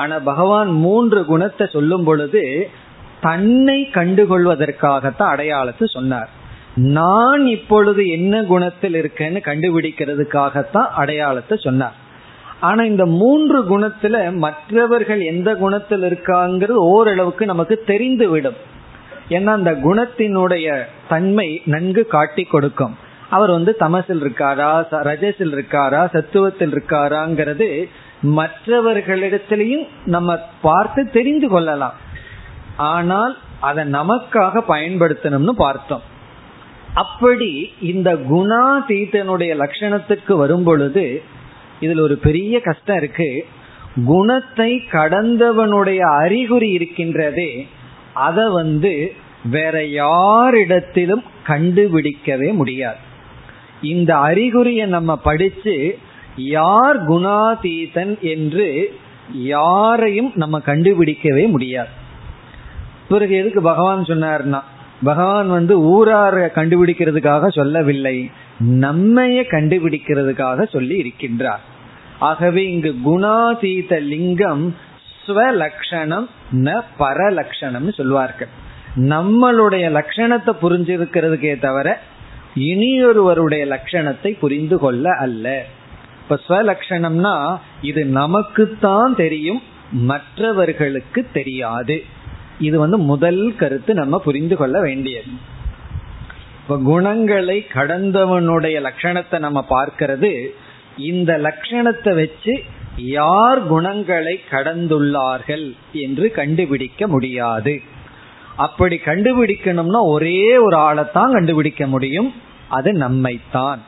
ஆனா பகவான் மூன்று குணத்தை சொல்லும் பொழுது தன்னை கண்டுகொள்வதற்காகத்தான் அடையாளத்தை சொன்னார். நான் இப்பொழுது என்ன குணத்தில் இருக்கேன்னு கண்டுபிடிக்கிறதுக்காகத்தான் அடையாளத்தை சொன்னார். ஆனா இந்த மூன்று குணத்துல மற்றவர்கள் எந்த குணத்தில் இருக்காங்கிறது ஓரளவுக்கு நமக்கு தெரிந்து விடும். ஏன்னா அந்த குணத்தினுடைய தன்மை நன்கு காட்டி கொடுக்கும். அவர் வந்து தமசில் இருக்காரா, ரஜஸில் இருக்காரா, சத்துவத்தில் இருக்காராங்கிறது மற்றவர்களிடத்திலையும் நம்ம பார்த்து தெரிந்து கொள்ளலாம். ஆனால் அதை நமக்காக பயன்படுத்தணும்னு பார்த்தோம். அப்படி இந்த குணாதீதனுடைய லட்சணத்துக்கு வரும் பொழுது இதுல ஒரு பெரிய கஷ்டம் இருக்கு. குணத்தை கடந்தவனுடைய அறிகுறி இருக்கின்றதே, அதை வந்து வேற யாரிடத்திலும் கண்டுபிடிக்கவே முடியாது. இந்த அறிகுறியை நம்ம படிச்சு யார் குணாதீதன் என்று யாரையும் நம்ம கண்டுபிடிக்கவே முடியாது. பிறகு எதுக்கு பகவான் சொன்னார்னா, பகவான் வந்து ஊராரை கண்டுபிடிக்கிறதுக்காக சொல்லவில்லை, நம்மைய கண்டுபிடிக்கிறதுக்காக சொல்லி இருக்கின்றார். ஆகவே இங்கு குணாதீத லிங்கம் ஸ்வலக்ஷணம் ந பரலக்ஷணம்னு சொல்வார்கள். நம்மளுடைய லட்சணத்தை புரிஞ்சிருக்கிறதுக்கே தவிர இனியொருவருடைய லட்சணத்தை புரிந்து கொள்ள அல்ல. இப்ப ஸ்வலக்ஷணம்னா இது நமக்குத்தான் தெரியும், மற்றவர்களுக்கு தெரியாது. இது வந்து முதல் கருத்து நம்ம புரிந்து கொள்ள வேண்டியது. இப்ப குணங்களை கடந்தவனுடைய லட்சணத்தை நம்ம பார்க்கிறது. இந்த லட்சணத்தை வச்சு யார் குணங்களை கடந்துள்ளார்கள் என்று கண்டுபிடிக்க முடியாது. அப்படி கண்டுபிடிக்கணும்னா ஒரே ஒரு ஆளைத்தான் கண்டுபிடிக்க முடியும், அது நம்மைத்தான்.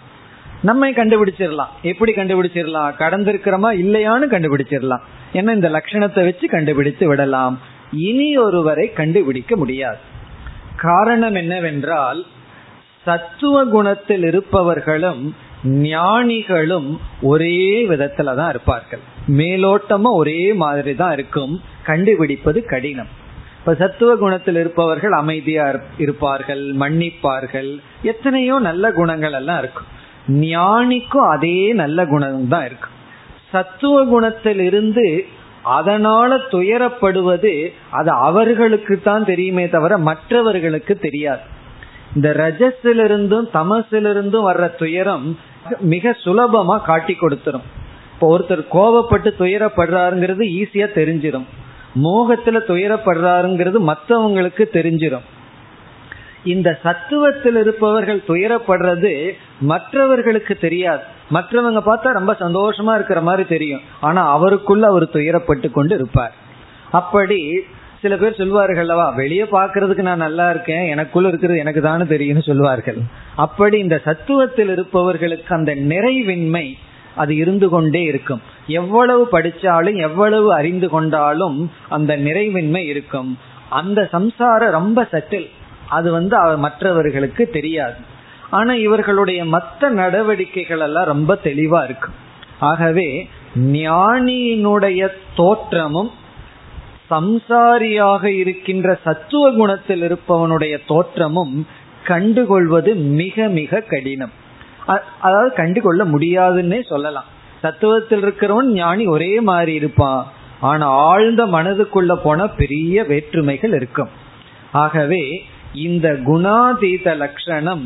நம்மை கண்டுபிடிச்சிடலாம். எப்படி கண்டுபிடிச்சிடலாம்? கடந்திருக்கிறோமா இல்லையான்னு கண்டுபிடிச்சிடலாம். ஏன்னா இந்த லட்சணத்தை வச்சு கண்டுபிடித்து விடலாம். இனி ஒருவரை கண்டுபிடிக்க முடியாது. காரணம் என்னவென்றால், சத்துவ குணத்தில் இருப்பவர்களும் ஞானிகளும் ஒரே விதத்துல தான் இருப்பார்கள். மேலோட்டமா ஒரே மாதிரி தான் இருக்கும், கண்டுபிடிப்பது கடினம். இப்ப சத்துவ குணத்தில் இருப்பவர்கள் அமைதியா இருப்பார்கள், மன்னிப்பார்கள், எத்தனையோ நல்ல குணங்கள் எல்லாம் இருக்கும். ஞானிக்கும் அதே நல்ல குணம் தான் இருக்கும். சத்துவ குணத்தில் இருந்து அதனால துயரப்படுவது அது அவர்களுக்கு தான் தெரியுமே தவிர மற்றவர்களுக்கு தெரியாது. இந்த ரஜஸிலிருந்தும் தமசிலிருந்தும் வர்ற துயரம் மிக சுலபமா காட்டி கொடுத்துரும். இப்போ ஒருத்தர் கோபப்பட்டு துயரப்படுறாருங்கிறது ஈஸியா தெரிஞ்சிடும். மோகத்துல துயரப்படுறாருங்கிறது மற்றவங்களுக்கு தெரிஞ்சிடும். இந்த சத்துவத்தில் இருப்பவர்கள் துயரப்படுறது மற்றவர்களுக்கு தெரியாது. மற்றவங்க பார்த்தா ரொம்ப சந்தோஷமா இருக்கிற மாதிரி தெரியும், ஆனா அவருக்குள்ள அவர் துயரப்பட்டு கொண்டு இருப்பார். அப்படி சில பேர் சொல்வார்கள் அல்லவா, வெளியே பாக்குறதுக்கு நான் நல்லா இருக்கேன், எனக்குள்ள இருக்கிறது எனக்கு தானே தெரியும்னு சொல்வார்கள். அப்படி இந்த சத்துவத்தில் இருப்பவர்களுக்கு அந்த நிறைவின்மை அது இருந்து கொண்டே இருக்கும். எவ்வளவு படிச்சாலும் எவ்வளவு அறிந்து கொண்டாலும் அந்த நிறைவின்மை இருக்கும். அந்த சம்சாரம் ரொம்ப சட்டில், அது வந்து மற்றவர்களுக்கு தெரியாது. ஆனா இவர்களுடைய மற்ற நடவடிக்கைகள் எல்லாம் ரொம்ப தெளிவா இருக்கும். ஆகவே ஞானியினுடைய தோற்றமும் சம்சாரியாக இருக்கின்ற சத்துவ குணத்தில் இருப்பவனுடைய தோற்றமும் கண்டுகொள்வது மிக மிக கடினம். அதாவது கண்டுகொள்ள முடியாதுன்னே சொல்லலாம். சத்துவத்தில் இருக்கிறவன் ஞானி ஒரே மாதிரி இருப்பான், ஆனா ஆழ்ந்த மனதுக்குள்ள போன பெரிய வேற்றுமைகள் இருக்கும். ஆகவே இந்த குணாதீத லட்சணம்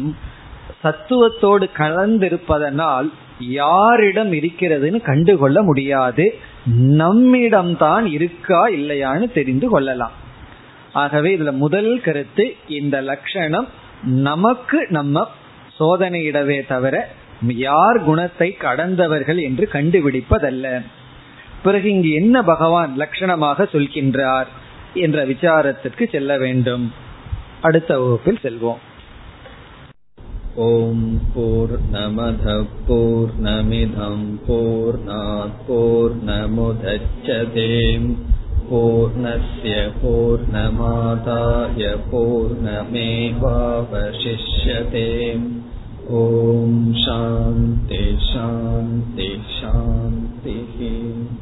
சத்துவத்தோடு கலந்திருப்பதனால் யாரிடம் இருக்கிறதுன்னு கண்டுகொள்ள முடியாது, நம்மிடம்தான் இருக்கா இல்லையான்னு தெரிந்து கொள்ளலாம். ஆகவே இதுல முதல் கருத்து, இந்த லட்சணம் நமக்கு நம்ம சோதனையிடவே தவிர யார் குணத்தை கடந்தவர்கள் என்று கண்டுபிடிப்பதல்ல. பிறகு இங்கு என்ன பகவான் லட்சணமாக சொல்கின்றார் என்ற விசாரத்திற்கு செல்ல வேண்டும். அடுத்த வகுப்பில் செல்வோம். ஓம் பூர்ணமதః பூர்ணமிதம் பூர்ணாத் பூர்ணமுதச்யதே பூர்ணஸ்ய பூர்ணமாதாய பூர்ணமேவாவசிஷ்யதே. ஓம் சாந்தி சாந்தி சாந்தி.